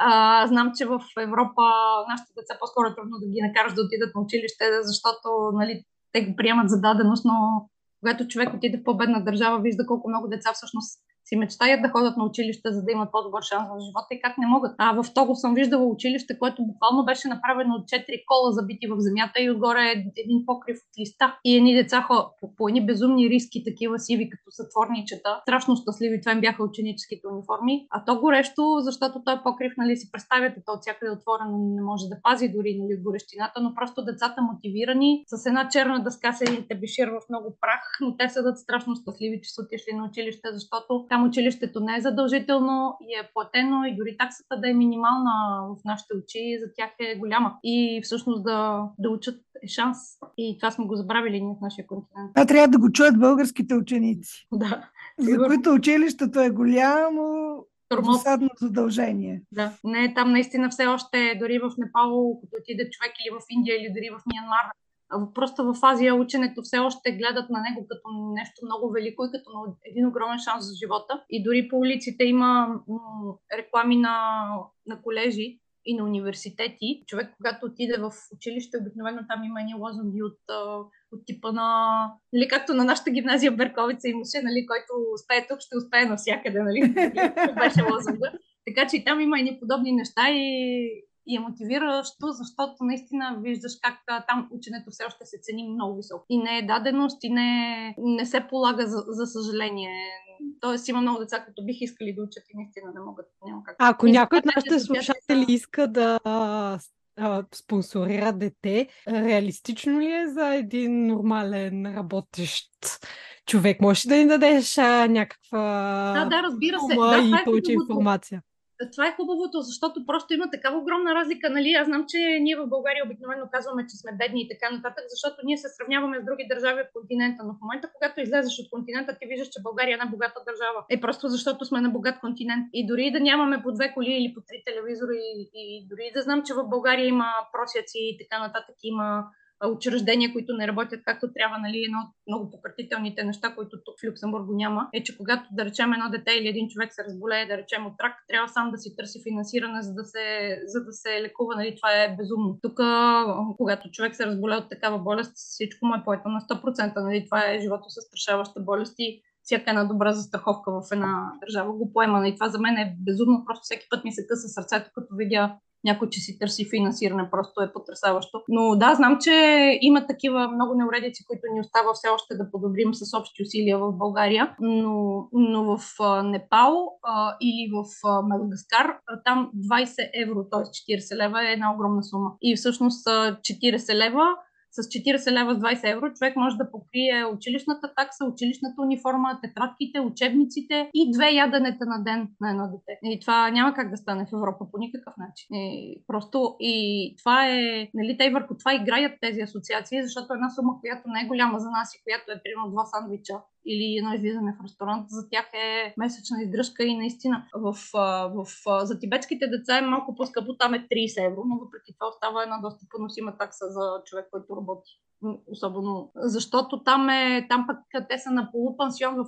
А, знам, че в Европа нашите деца по-скоро трудно да ги накараш да отидат на училище, защото, нали, те го приемат за даденост, но когато човек отиде в по-бедна държава, вижда колко много деца всъщност си мечтаят да ходят на училище, за да имат по-добър шанс в живота и как не могат. А в Того съм виждала училище, което буквално беше направено от четири кола забити в земята и отгоре един покрив от листа. И едни деца хо, по, по едни безумни риски, такива сиви като сътворничета. Страшно щастливи, това им бяха ученическите униформи. А то горещо, защото той покрив, нали, си представяте, то от всякъде отворено не може да пази дори, нали, горещината, но просто децата мотивирани с една черна дъска с един тебешир в много прах, но те седат страшно щастливи, че са отишли на училище, защото училището не е задължително и е платено и дори таксата да е минимална в нашите очи, за тях е голяма. И всъщност да, да учат е шанс. И това сме го забравили ние в нашия континент. А трябва да го чуят българските ученици. Да. За които училището е голямо досадно задължение. Да. Не, там наистина все още, дори в Непал, като отиде човек, или в Индия, или дори в Мянмар, просто в Азия ученето все още гледат на него като нещо много велико и като един огромен шанс за живота. И дори по улиците има м- реклами на, на колежи и на университети. Човек, когато отиде в училище, обикновено там има едни лозунги от, от типа на... Нали, както на нашата гимназия Берковица имаше, нали, който успее тук, ще успее навсякъде. Нали? Беше лозунга. Така че и там има едни подобни неща и... И е мотивиращо, защото наистина виждаш как там ученето все още се цени много високо. И не е даденост, и не, не се полага, за, за съжаление. Тоест има много деца, които бих искали да учат и наистина не могат. Няма как. Ако и някой от нашите слушатели са... иска да а, спонсорира дете, реалистично ли е за един нормален работещ човек? Можеш да ни дадеш а, някаква да, да, разбира се. Да, и повече информация? Това е хубавото, защото просто има такава огромна разлика, нали? Аз знам, че ние в България обикновено казваме, че сме бедни и така нататък, защото ние се сравняваме с други държави от континента, но в момента, когато излезеш от континента, ти виждаш, че България е една богата държава. Е просто защото сме на богат континент. И дори да нямаме по две коли или по три телевизора и, и дори да знам, че в България има просяци и така нататък, има учреждения, които не работят както трябва, нали, едно от много пократителните неща, които тук в Люксембург го няма, е, че когато, да речем, едно дете или един човек се разболее, да речем, от рак, трябва сам да си търси финансиране, за да се, за да се лекува, нали, това е безумно. Тук, когато човек се разболее от такава болест, всичко му е поето на сто процента, нали, това е животосъстрашаваща болест и всяка една добра застраховка в една държава го поема. И това за мен е безумно. Просто всеки път ми се къса сърцето, като видя някой, че си търси финансиране. Просто е потресаващо. Но да, знам, че има такива много неуредици, които ни остава все още да подобрим с общи усилия в България. Но, но в Непал а, или в Мадагаскар, там двайсет евро, т.е. четирийсет лева е една огромна сума. И всъщност четирийсет лева с четирийсет лева, с двайсет евро, човек може да покрие училищната такса, училищната униформа, тетрадките, учебниците и две яденета на ден на едно дете. И това няма как да стане в Европа по никакъв начин. И просто и това е, нали, те върху това играят тези асоциации, защото една сума, която не е голяма за нас и която е примерно два сандвича или едно излизане в ресторант, за тях е месечна издръжка и наистина в, в, за тибетските деца е малко по-скъпо, там е трийсет евро, но въпреки това остава една доста поносима такса за човек, който работи. Особено, защото там е, там пък те са на полупансион в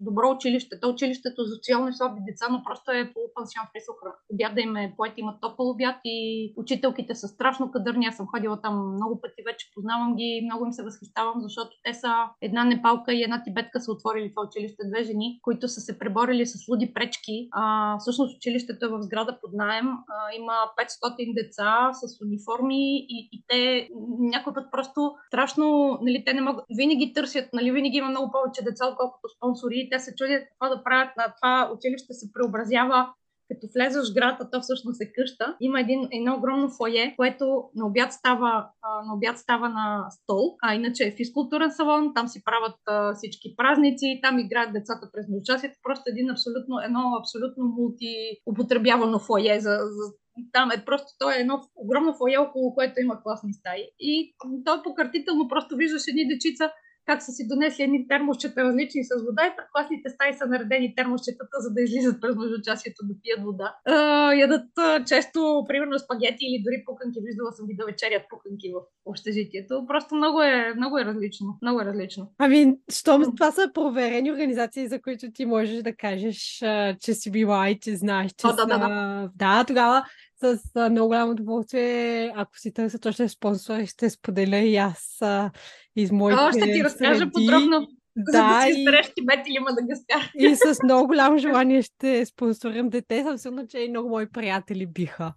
добро училище. То училището за социално слаби деца, но просто е полупансион в Рисохра. Обяда им е поет, имат топъл обяд и учителките са страшно кадърни. Аз съм ходила там много пъти вече, познавам ги, много им се възхищавам, защото те са една непалка и една тибетка са отворили това училище. Две жени, които са се преборили с луди пречки. А, всъщност училището е в сграда под наем. А, има петстотин деца с униформи и, и те някой път просто страшно, нали, те не могат, винаги търсят, нали, винаги има много повече деца, отколкото спонсори, те се чудят какво да правят, на това училище се преобразява. Като влезеш в града, то всъщност е къща. Има един, едно огромно фойе, което на обяд става, на обяд става на стол, а иначе е физкултурен салон, там си правят а, всички празници, там играят децата през нощасието. Просто един абсолютно, едно абсолютно мултиупотребявано фойе за, за там е просто, то е едно огромно фойе, около което има класни стаи. И то е пократително, просто виждаш едни дечица, как са си донесли едни термосчета различни с вода и пред класните стаи са наредени термосчетата, за да излизат през междучасието да пият вода. А, ядат а, често, примерно, спагети или дори пуканки. Виждала съм ги да вечерят пуканки в общежитието. Просто много е, много е различно. Много е различно. Ами, щом това са проверени организации, за които ти можеш да кажеш, че си била и че знаеш, че О, да, са... Да, да. да, тогава с много голямо удоволствие, ако си търся точно спонсор, ще споделя и аз а, из моите среди. О, ще ти разкажа среди. Подробно, да, за да си избереш Тибет или Мадагаскар. И, и с много голямо желание ще спонсорирам дете. Съм сигурна, че и много мои приятели биха.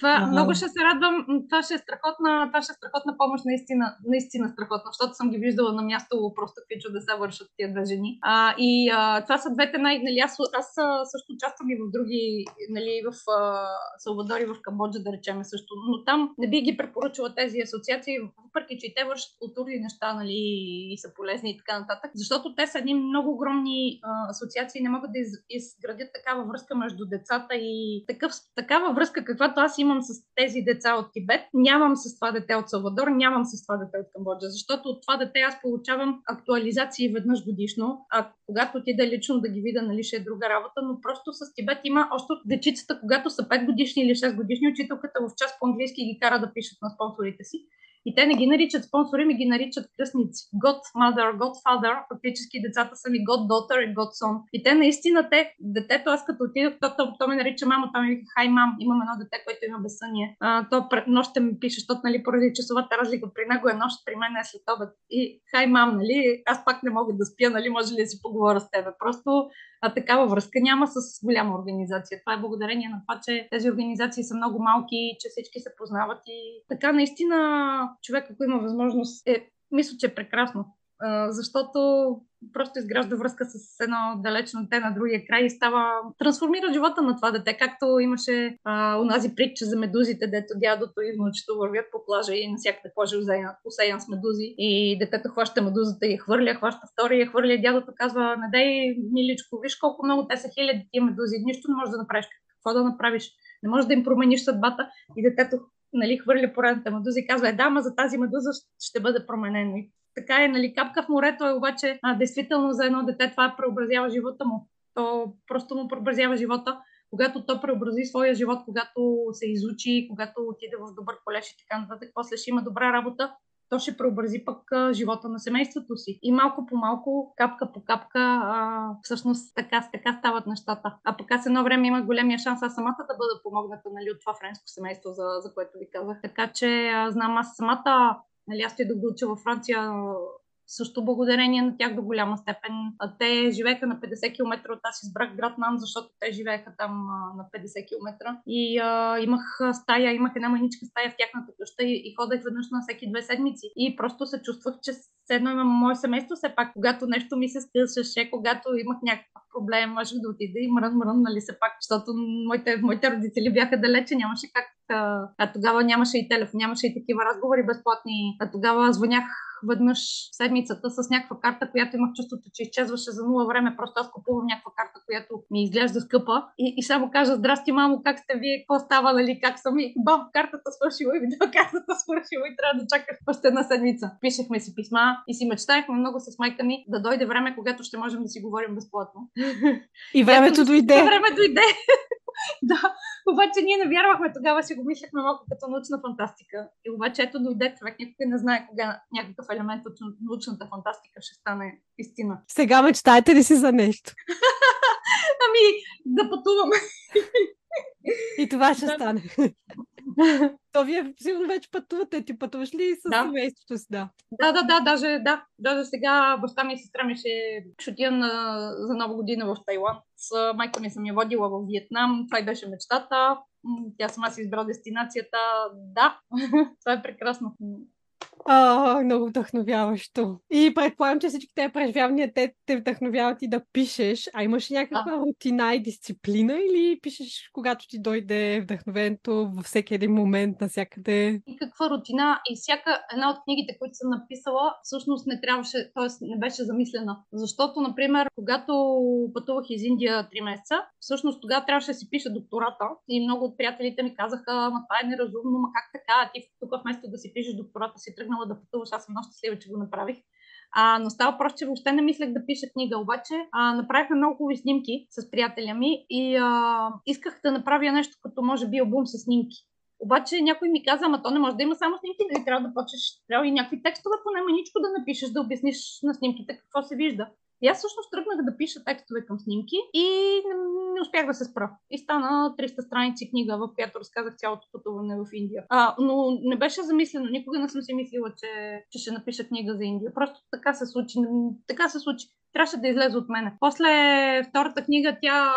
Това, а, много ще се радвам. Това ще е страхотна, това ще е страхотна помощ, наистина, наистина страхотна, защото съм ги виждала на място, просто какви чудеса вършат тия две жени. А, и а, това са двете най... Нали, аз, аз също участвам и в други, нали, в а, Салвадор и в Камбоджа, да речем също, но там не би ги препоръчала тези асоциации, въпреки че и те вършат културни неща, нали, и са полезни и така нататък, защото те са едни много огромни а, асоциации, не могат да из, изградят такава връзка между децата и такъв, такава връзка, каквато аз имам с тези деца от Тибет, нямам с това дете от Салвадор, нямам с това дете от Камбоджа, защото от това дете аз получавам актуализации веднъж годишно, а когато отида лично да ги видя, нали, ще е друга работа, но просто с Тибет има още от дечицата, когато са пет годишни или шест годишни, учителката в час по-английски ги кара да пишат на спонсорите си. И те не ги наричат спонсори, ми ги наричат кръстници. Godmother, Godfather, фактически децата са ми Goddaughter и Godson. И те наистина, те, детето, аз като отидох, то, то, то ме нарича мама, то ми вика, хай мам, имам едно дете, което има безсъние. А, то пред нощта ми пише, защото, нали, поради часовата разлика, при него е нощ, при мен е след обед. И хай мам, нали, аз пак не мога да спя, нали, може ли да си поговоря с тебе. Просто а, такава връзка няма с голяма организация. Това е благодарение на това, че тези организации са много малки, че всички се познават и така наистина. Човек, ако има възможност, е, мисля, че е прекрасно, а, защото просто изгражда връзка с едно далечно дете на другия край и става, трансформира живота на това дете, както имаше а, унази притча за медузите, дето дядото и внучето вървят по плажа и насякъде кожа усеян с медузи и детето хваща медузата и я хвърля, хваща втори и я хвърля, дядото казва, не дай, миличко, виж колко много те са хиляди тия медузи, нищо не можеш да направиш, какво да направиш, не можеш да им промениш съдбата и детето, нали, хвърля поредната медуза и казва, е да, ама за тази медуза ще бъде променена. И така е, нали, капка в морето е обаче, а, действително за едно дете това преобразява живота му. То просто му преобразява живота, когато то преобрази своя живот, когато се изучи, когато отиде в добър колеж и така нататък, после ще има добра работа то ще преобрази пък а, живота на семейството си. И малко по малко, капка по капка, а, всъщност така, така стават нещата. А пък аз едно време има големия шанс аз самата да бъда помогната, нали, от това френско семейство, за, за което ви казах. Така че а, знам аз самата, нали, аз стои да го уча във Франция, също благодарение на тях до голяма степен. Те живееха на петдесет километра от аз избрах град Нан, защото те живееха там а, на петдесет километра. И а, имах стая, имах една маничка стая в тяхната къща и, и ходех веднъж на всеки две седмици. И просто се чувствах, че седно имам мое семейство, все пак, когато нещо ми се скъсаше, когато имах някакъв проблем, можех да отида и мрън, мрън, нали се пак, защото моите, моите родители бяха далече, нямаше как. А, а тогава нямаше и телефон, нямаше и такива разговори безплатни. А тогава звънях веднъж седмицата с някаква карта, която имах чувството, че изчезваше за нула време. Просто аз купувам някаква карта, която ми изглежда скъпа и, и само кажа: здрасти, мамо, как сте вие, какво става, нали, как съм, и бам, картата свършила и видеокартата свършила и трябва да чакаш още една седмица. Пишехме си писма и си мечтаехме много с майка ми да дойде време, когато ще можем да си говорим безплатно. И времето дойде. Време дойде. Да, обаче ние не вярвахме, тогава си го мислехме малко като научна фантастика. И обаче ето дойде човек, никой не знае кога някакъв елемент от научната фантастика ще стане истина. Сега мечтаете ли си за нещо? Ами, да пътувам. И това ще да. стане. То вие сигурно вече пътувате. Ти пътуваш ли с да. семейството си? Да. Да, да, да, даже, да. Даже сега баща ми и сестра ми ще отида за нова година в Тайланд. С майка ми съм я водила в Виетнам. Това и беше мечтата. Тя сама си избра дестинацията. Да, това е прекрасно. А, много вдъхновяващо. И предполагам, че всички тези преживявания те те вдъхновяват и да пишеш. А имаш някаква а. рутина и дисциплина или пишеш, когато ти дойде вдъхновението във всеки един момент, навсякъде? И каква рутина? И всяка една от книгите, които съм написала, всъщност не трябваше, т.е. не беше замислена. Защото, например, когато пътувах из Индия три месеца, всъщност тогава трябваше да си пиша доктората. И много от приятелите ми казаха: ма това е неразумно, ма как така? Ти тук вместо да си пишеш доктората си тръгнала да пътуваш, аз съм много щастлива, че го направих. А, но става просто, че въобще не мислех да пиша книга, обаче а, направихме много хубави снимки с приятеля ми и а, исках да направя нещо като може би албум с снимки. Обаче някой ми каза: ама то не може да има само снимки, дали трябва да почнеш, трябва и някакви текстове, поне маничко да напишеш, да обясниш на снимките какво се вижда. И аз всъщност тръгнах да пиша текстове към снимки и не успях да се спра. И стана триста страници книга, в която разказах цялото пътуване в Индия. А, но не беше замислено, никога не съм си мислила, че, че ще напиша книга за Индия. Просто така се случи, така се случи. Трябваше да излезе от мене. После втората книга, тя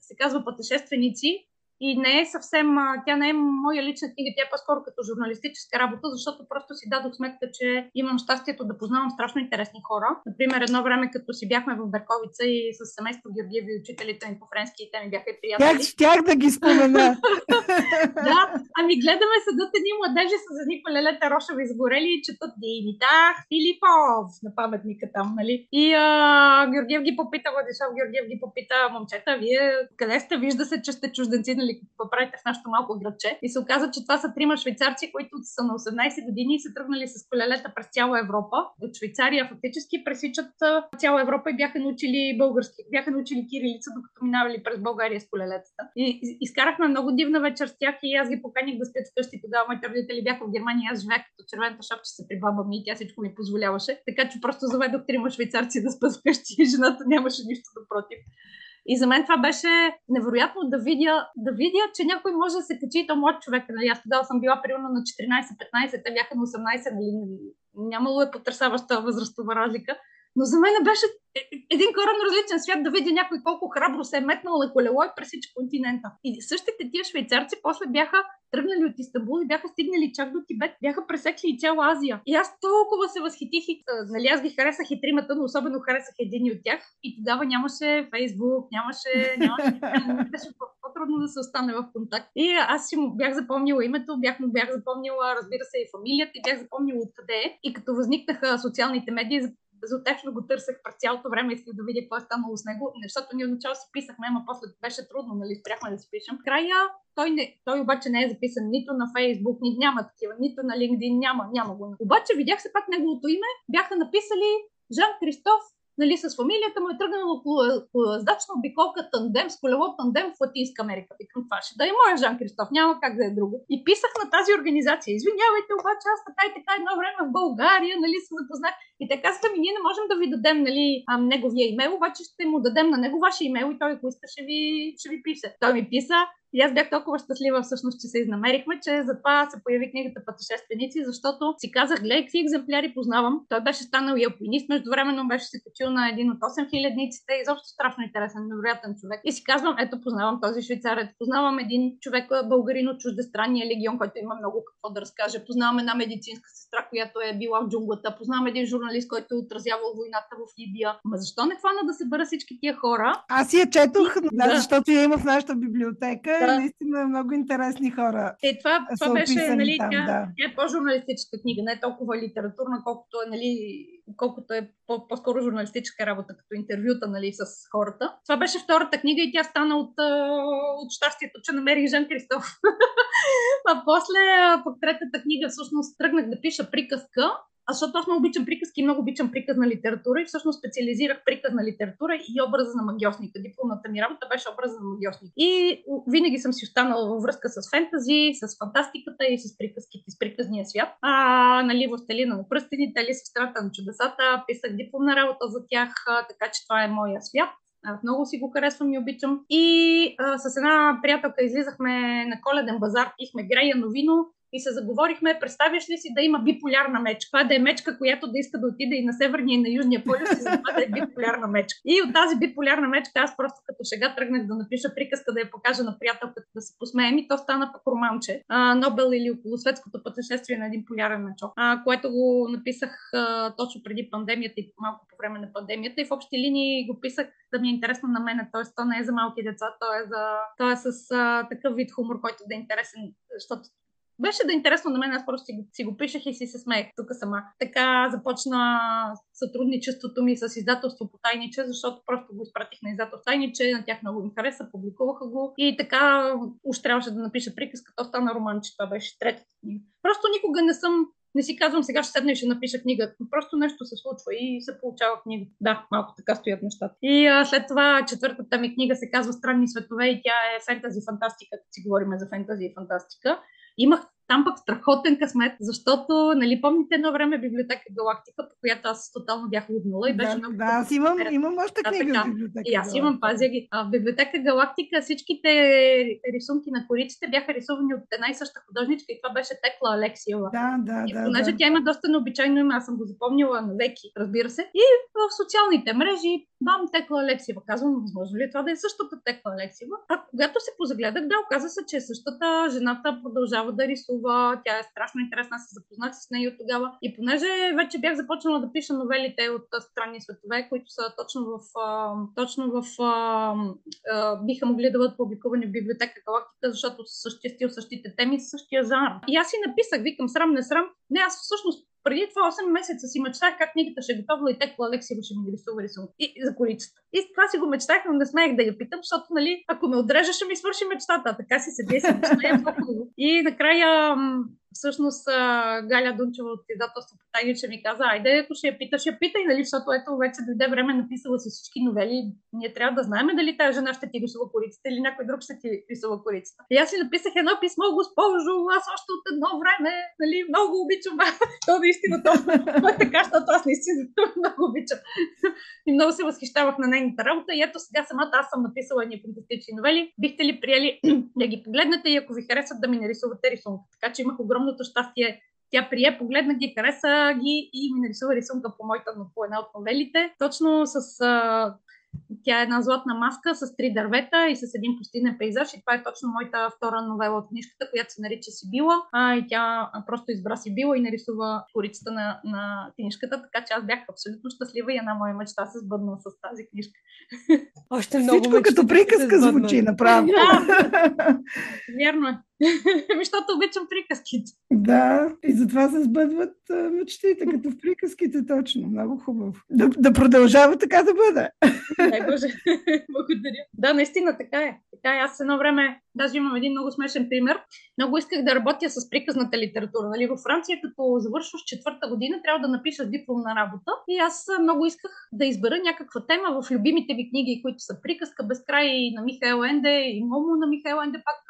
се казва "Пътешественици", и не е съвсем, тя не е моя лична книга, тя е по-скоро като журналистическа работа, защото просто си дадох сметка, че имам щастието да познавам страшно интересни хора. Например, едно време, като си бяхме в Берковица и с семейство Георгиеви, учителите ми по френски, и те ми бяха и приятели. Тях щях да ги спомена. Да, ами гледаме съдът едни младежи с едни палелета рошеви изгорели и четат Димитар Филипов на паметника там, нали? И а, Георгиев ги попита, Владислав Георгиев ги попита: момчета, вие къде сте? Вижда се, че сте чужденци, или какво правите в нашото малко градче. И се оказа, че това са трима швейцарци, които са на осемнайсет години и са тръгнали с колелета през цяла Европа. От Швейцария фактически пресичат цяла Европа и бяха научили български, бяха научили кирилица, докато минавали през България с колелетата. И изкарахме много дивна вечер с тях и аз ги поканих да спят вкъщи. Тогава моите родители бяха в Германия, аз живеех като червената шапчица при баба ми и тя всичко ми позволяваше. Така че просто заведох трима швейцарци да спят вкъщи и жената нямаше нищо да против. И за мен това беше невероятно да видя, да видя, че някой може да се качи и то млад човек. Нали, аз тогава съм била примерно на четиринайсет-петнайсет, те бяха на осемнайсет, нали, нямало е потърсаваща възрастова разлика. Но за мен беше един коренно различен свят да видя някой колко храбро се е метнал на колело и пресича континента. И същите тия швейцарци после бяха тръгнали от Истанбул и бяха стигнали чак до Тибет, бяха пресекли и цяла Азия. И аз толкова се възхитих и, нали, аз ги харесах и тримата, но особено харесах един от тях. И тогава нямаше Фейсбук, нямаше... нямаше беше по-трудно да се остане в контакт. И аз си му бях запомнила името, бях му бях запомнила, разбира се, и фамилията, и бях запомнила откъде е. И като възникнаха социалните медии, безотечно го търсех през цялото време, исках да видя какво е станало с него, защото ние отначало си писахме, ама после беше трудно, нали, спряхме да си пишем. Края той, не, той обаче не е записан нито на Фейсбук, ни, няма такива, нито на LinkedIn, няма, няма го. Обаче видях се пак неговото име, бяха написали Жан Кристоф нали, с фамилията му е тръгнала коездачна обиколка тандем с колело тандем в Латинска Америка. Викам, това ще да е моя Жан Кристоф, няма как да е друго. И писах на тази организация: извинявайте, обаче аз така и така едно време в България, нали, съм запознат. И те казаха ми: ние не можем да ви дадем, нали, неговия имейл, обаче ще му дадем на него ваше имейл и той, ако иска, ще ви, ще ви пише. Той ми писа. И аз бях толкова щастлива всъщност, че се изнамерихме, че затова се появи книгата "Пътешественици", защото си казах: гледай, какви екземпляри познавам. Той беше станал и алпинист, междувременно беше се качил на един от осем хилядниците, изобщо страшно интересен, невероятен човек. И си казвам: ето, познавам този швейцарец, познавам един човек българин от чуждестранния легион, който има много какво да разкаже, познавам една медицинска сестра, която е била в джунглата, познавам един журналист, който е отразявал войната в Либия. Ма защо не хвана да събера всички тия хора? Аз я четох, и... да, защото я има в нашата библиотека. Да. Наистина много интересни хора. Те, това това беше, нали, там, тя, да. Тя е по-журналистическа книга, не е толкова литературна, колкото е, нали, колкото е по- по-скоро журналистическа работа, като интервюта, нали, с хората. Това беше втората книга и тя стана от, от щастието, че намерих Жан Кристоф. А после, по третата книга, всъщност тръгнах да пиша приказка, а защото аз много обичам приказки и много обичам приказна литература, и всъщност специализирах приказна литература и образа на магьосника. Дипломната ми работа беше образа на магьосника. И винаги съм си останала във връзка с фентази, с фантастиката и с приказките, с приказния свят. А, нали, "Властелина на пръстените", "Алиса в страната на чудесата", писах дипломна работа за тях, така че това е моя свят. Аз много си го харесвам и обичам. И а, с една приятелка излизахме на коледен базар, пихме греяно вино и се заговорихме: представяш ли си да има биполярна мечка? Това да е мечка, която да иска да отиде и на северния и на южния полюс, и за това да е биполярна мечка. И от тази биполярна мечка аз просто като шега тръгнах да напиша приказка, да я покажа на приятелката, да се посмеем, и то стана пък романче. А, "Нобел" или "Околосветското пътешествие на един полярен мечок", а, което го написах а, точно преди пандемията и малко по време на пандемията, и в общи линии го писах да ми е интересно на мене. Тоест, то не е за малки деца, то е, за... то е с а, такъв вид хумор, който да е интересен, защото беше да е интересно на мен, аз просто си, си го пишех и си се смеех тук сама. Така започна сътрудничеството ми с издателство по "Тайниче", защото просто го изпратих на издателство "Тайниче", на тях много им хареса, публикуваха го и така уж трябваше да напиша приказка, то стана романче, това беше третата книга. Просто никога не съм, не си казвам: сега ще седна и ще напиша книга. Просто нещо се случва и се получава книга. Да, малко така стоят нещата. И а, след това четвъртата ми книга се казва "Странни светове" и тя е фентази фантастика, като си говорим за фентази и фантастика. Имах там пък страхотен късмет, защото, нали, помните едно време "Библиотека Галактика", по която аз тотално бях луднала и беше да, много... Да, аз имам, имам още книга да, в "Библиотека Галактика". И аз имам, пазя ги. В "Библиотека Галактика" всичките рисунки на кориците бяха рисувани от една и съща художничка и това беше Текла Алексиева. Да, да, и, да. И понеже да. Тя има доста необичайно име, аз съм го запомнила навеки, разбира се. И в социалните мрежи, бам, Текла Алексиева. Казвам: възможно ли това да е същата Текла Алексиева? А когато се позагледах, да, оказа се, че същата. Жената продължава да рисува. Тя е страшно интересна, се запознах с нея от тогава. И понеже вече бях започнала да пиша новелите от "Странни светове", които са точно в, точно в биха могли да бъдат публикувани в "Библиотека Галактика", защото същия стил, същите теми, същия жанр. И аз си написах, викам: срам, не срам. Не, аз всъщност преди това осем месеца си мечтах как книгата ще е готова и Текла Алексиева ще ми рисува рисунки и за корицата. И това си го мечтах, но не смеях да я питам, защото, нали, ако ме отрежа, ще ми свърши мечтата. А така си седя и си мечтая по-хубаво. И накрая... всъщност Галя Дунчева от издателство по "Тайниче" ми каза: айде, ако ще я питаш, я питай, нали, защото ето вече дойде време, написала си всички новели, ние трябва да знаем дали тази жена ще ти рисува корицата или някой друг ще ти рисува корицата. И аз си написах едно писмо: госпожо, аз още от едно време, нали, много обичам вас. То наистина това е така, защото аз наистина много обичам. И много се възхищавах на нейната работа. И ето сега самата аз съм написала едни фантастични новели. Бихте ли приели да ги погледнете и ако ви харесат, да ми нарисувате рисунка? Така че имах огромно щастие. Тя прие, погледна ги, хареса ги и ми нарисува рисунка по моята, но по една от новелите. Точно с... А... Тя е една златна маска с три дървета и с един пустинен пейзаж. И това е точно моята втора новела от книжката, която се нарича "Сибила". А, и тя просто избра "Сибила" и нарисува корицата на, на книжката. Така че аз бях абсолютно щастлива и една моя мечта се сбъдна с тази книжка. Още много всичко мечта, като приказка звучи направо. Да, вярно е. Защото обичам приказките. Да, и затова се сбъдват мечтите, като в приказките точно. Много хубаво. Да, да продължава така да бъде. Дай Боже, благодаря. Да, наистина така е. Така е. Аз едно време Даже имам един много смешен пример. Много исках да работя с приказната литература. Нали? Във Франция, като завършваш четвърта година, трябва да напишеш дипломна работа. И аз много исках да избера някаква тема в любимите ми книги, които са Приказка без край на Михаел Енде, и Момо на Михаел Енде, пак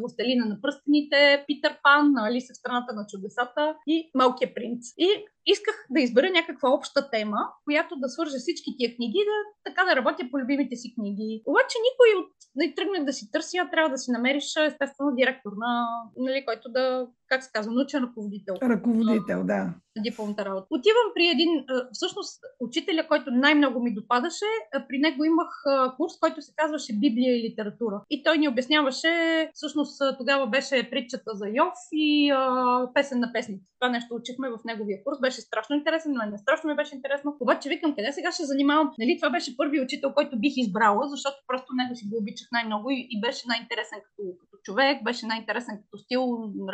Властелина на пръстените, Питър Пан, Алиса в страната на чудесата и Малкия принц. И исках да избера някаква обща тема, която да свържа всички тия книги и да, така да работя по любимите си книги. Обаче никой от... не тръгнах да си търси, а трябва да си намериш естествено директор на, нали, който да, как се казва, научен ръководител. Ръководител, да. Дипломната работа. Отивам при един, всъщност, учителя, който най-много ми допадаше, при него имах курс, който се казваше Библия и литература. И той ни обясняваше, всъщност тогава беше притчата за Йов и а, песен на песните. Това нещо учихме в неговия курс, беше страшно интересен, но не страшно ми беше интересно. Обаче викам, къде сега ще занимавам? Нали, това беше първият учител, който бих избрала, защото просто него си го обичах най-много и, и беше най-интересен като, като човек, беше най-интересен като стил,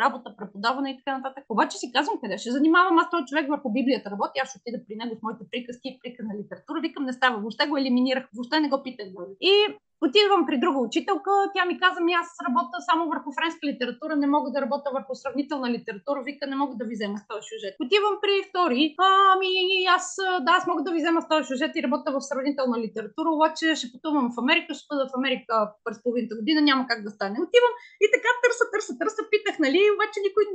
работа, преподаване и така нататък. Обаче си казвам, къде ще занимавам аз този човек върху Библията работи, аз ще отида при него с моите приказки и приказна литература. Викам, не става, въобще го елиминирах, въобще не го питах. И отивам при друга учителка, тя ми каза, ми аз работя само върху френска литература, не мога да работя върху сравнителна литература, вика, не мога да ви взема с този сюжет. Отивам при втори, ами аз, да, аз мога да ви взема с този сюжет и работя в сравнителна литература, обаче ще пътувам в Америка, ще бъда в Америка през половината година, няма как да стане. Отивам и така търса, търса, търса, питах, нали, обаче никой,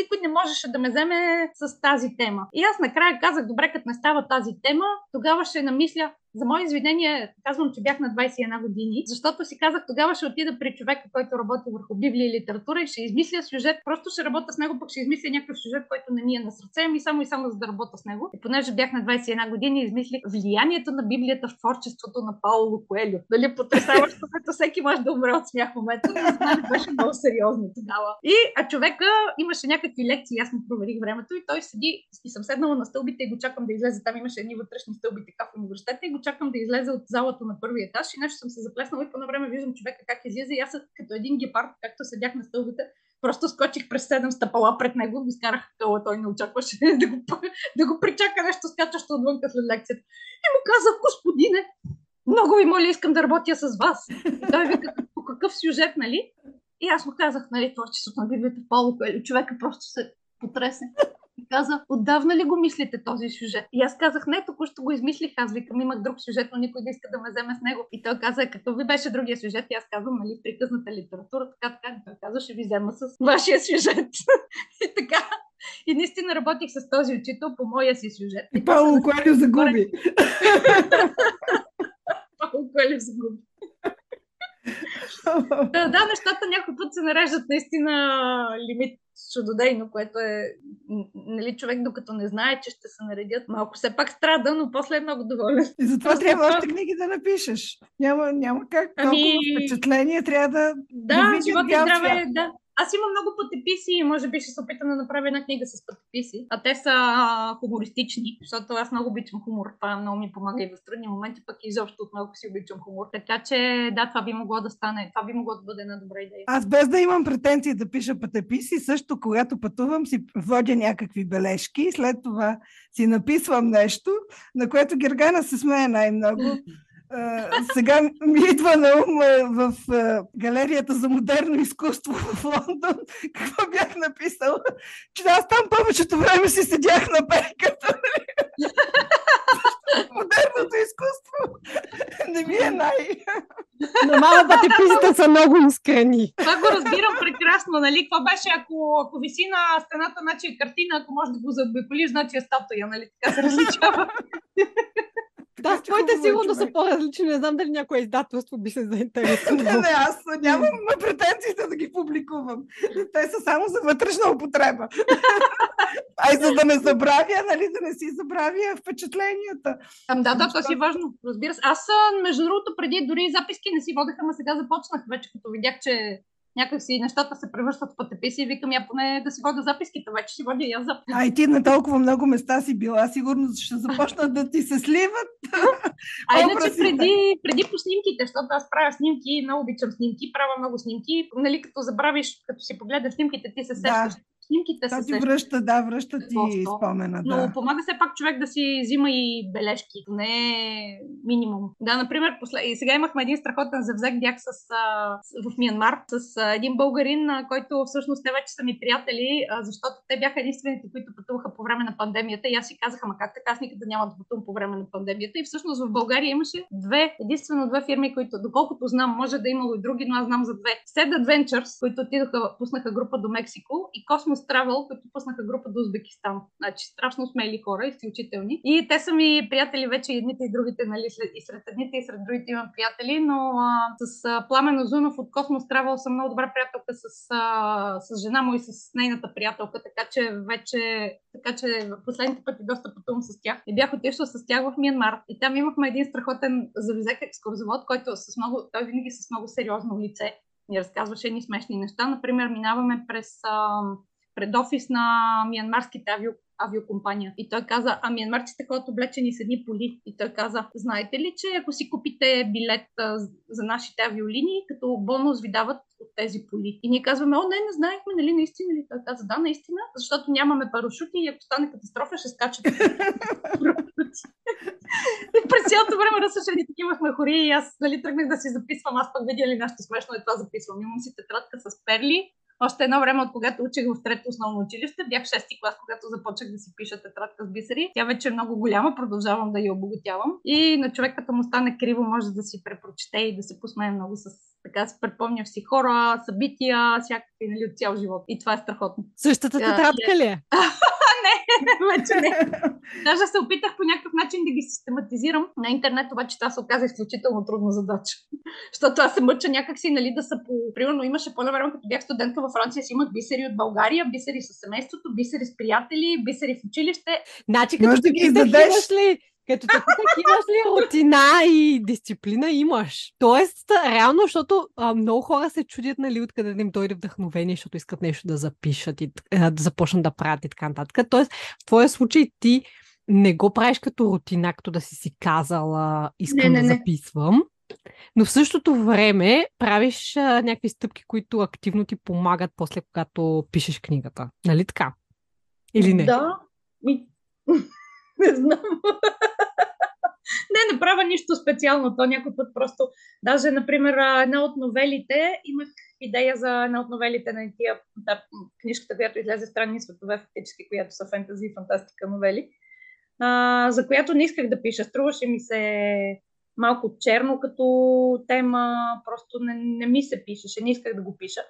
никой не можеше да ме вземе с тази тема. И аз накрая казах, добре, като не става тази тема, тогава ще намисля. За мое извинение, казвам, че бях на двайсет и една години, защото си казах, тогава ще отида при човека, който работи върху Библия и литература и ще измисля сюжет. Просто ще работя с него, пък ще измисля някакъв сюжет, който не ми е на сърце, ами само и само за да работя с него. И понеже бях на двайсет и една години, измислих влиянието на Библията в творчеството на Пауло Коелю. Дали потресаващо, като всеки може да умре от смях в момента, но за мен беше много сериозно тогава. И а човека имаше някакви лекции, аз му проверих времето и той седи и съм седнала на стълбите и го чакам да излезе. Там имаше едни вътрешни стълби така в университета. Чакам да излезе от залата на първия етаж и нещо съм се заплеснала и по едно време виждам човека как излиза и аз като един гепард, както седях на стълбите, просто скочих през седем стъпала пред него, го скарах къла, той не очакваше да го, да го причака нещо скачащо отвънка след лекцията. И му казах, господине, много ви моля, искам да работя с вас. И той вика, по какъв сюжет, нали? И аз му казах, нали, творчеството на Библията в Пауло Коелю, човека просто се потресе. И каза, отдавна ли го мислите този сюжет? И аз казах, не, току-що го измислих, аз викам, имах друг сюжет, но никой не иска да ме вземе с него. И той каза, като ви беше другия сюжет, и аз казвам, нали, приказната литература, така, така, той каза, ще ви взема с вашия сюжет. И така. И наистина работих с този учител по моя си сюжет. И Пауло Коелю загуби. Пауло Коелю загуби. Да, да, нещата някой път се нареждат наистина лимит. Чудодейно, което е, нали, човек докато не знае, че ще се наредят, малко все пак страда, но после е много доволен. И затова просто трябва още това... книги да напишеш. Няма, няма как. Ами... толкова впечатление трябва да... Да, да живот и здраве, да. Аз имам много пътеписи и може би ще се опитам да направя една книга с пътеписи, а те са а, хумористични, защото аз много обичам хумор. Това много ми помага и в трудни моменти, пък и изобщо отново си обичам хумор. Така че да, това би могло да стане, това би могло да бъде една добра идея. Аз без да имам претенции да пиша пътеписи, също когато пътувам си водя някакви бележки, след това си написвам нещо, на което Гергана се смее най-много. Uh, сега ми идва на ум в uh, галерията за модерно изкуство в Лондон. Какво бях написала? Че аз там повечето време си седях на пейката. Модерното изкуство не ми е най... На мала пътеписите са много искрени. Това го разбирам прекрасно, нали? Какво беше, ако, ако виси на стената, значи е картина, ако можеш да го заобиколиш, значи е статуя, нали? Така се различава. Да, твоите сигурно са по-различни. Не знам дали някое издателство би се заинтересувало. Не, не, аз нямам претенциите да ги публикувам. Те са само за вътрешна употреба. Ай, за да не забравя, нали, да не си забравя впечатленията. Ам, да, да, това си важно. Разбира се. Аз, между другото, преди дори записки не си водеха, но сега започнах вече, като видях, че някакси нещата се превръщат в пътеписи и викам, я поне да си водя записките, вече си водя я записки. А и ти на толкова много места си била, сигурно ще започнат да ти се сливат. А иначе преди, преди по снимките, защото аз правя снимки, много обичам снимки, правя много снимки. Нали, като забравиш, като си погледнеш снимките, ти се сещаш. Да. снимките са... Та ти връща, да, връща ти спомена, да. Но помага все пак човек да си взима и бележки, не минимум. Да, например, после... и сега имахме един страхотен завзек, бях с, а, в Мянмар, с а, един българин, а, който всъщност те вече са ми приятели, а, защото те бяха единствените, които пътуваха по време на пандемията и аз си казах, ама как така, аз никъде няма да пътувам по време на пандемията. И всъщност в България имаше две, единствено две фирми, които, доколкото знам, може да имало и други, но аз знам за две. Sed Adventures, които отидоха, пуснаха група до Мексико, и Cosmos Travel, които пуснаха група до Узбекистан. Значи страшно смели хора, изключителни. И те са ми приятели вече и едните и другите, нали, и сред едните и сред другите имам приятели, но а, с а, Пламен Озунов от Cosmos Travel съм много добра приятелка с, а, с жена му и с нейната приятелка, така че вече, така че последните пъти доста пътувам с тях. И бях отишла с тях в Мянмар. И там имахме един страхотен завзек екскурзовод, който с много, той винаги с много сериозно лице ни разказваше ни смешни неща. Например, минаваме през а, пред офис на миянмарските авио, авиокомпания. И той каза, а миянмарците ходят облечени с едни поли. И той каза, знаете ли, че ако си купите билет а, за нашите авиолинии, като бонус ви дават от тези поли. И ние казваме, о, не, не знаехме, нали, наистина ли? Той каза, да, наистина, защото нямаме парашути и ако стане катастрофа, ще скачат. И през цялото време разсъжени такива хори и аз, нали, тръгнах да си записвам, аз пък видя ли нещо смешно и това записвам. Имам си тетрадка с перли. Още едно време, от когато учих в трето основно училище, бях шести клас, когато започнах да си пиша тетрадка с бисери. Тя вече е много голяма, продължавам да я обогатявам. И на човек, като му стане криво, може да си препрочете и да се посмее много с така, си припомня си хора, събития, всякакви, нали, от цял живот. И това е страхотно. Същата тетрадка а, ли е? Не, вече не. Даже се опитах по някакъв начин да ги систематизирам. На интернет обаче това се оказа изключително трудна задача. Защото аз се мъча някакси, нали, да са по... Примерно имаше по-на време, като бях студентка във Франция, си имах бисери от България, бисери с семейството, бисери с приятели, бисери в училище. Значи, като да ги зададеш ли... Като такъв имаш ли рутина и дисциплина имаш. Тоест, реално, защото а, много хора се чудят, нали, откъде да им дойде вдъхновение, защото искат нещо да запишат и а, да започнат да правят и така нататък. Тоест, в твоя случай ти не го правиш като рутина, като да си си казала, искам не, не, да записвам. Но в същото време правиш а, някакви стъпки, които активно ти помагат после, когато пишеш книгата. Нали така? Или не? Да. Не знам. Не, не правя нищо специално. То някой път просто... Даже, например, една от новелите, имах идея за една от новелите на тия да, книжката, която излезе Странни светове, фактически, която са фентази и фантастика новели, а, за която не исках да пиша. Струваше ми се малко черно като тема, просто не, не ми се пишеше, не исках да го пиша.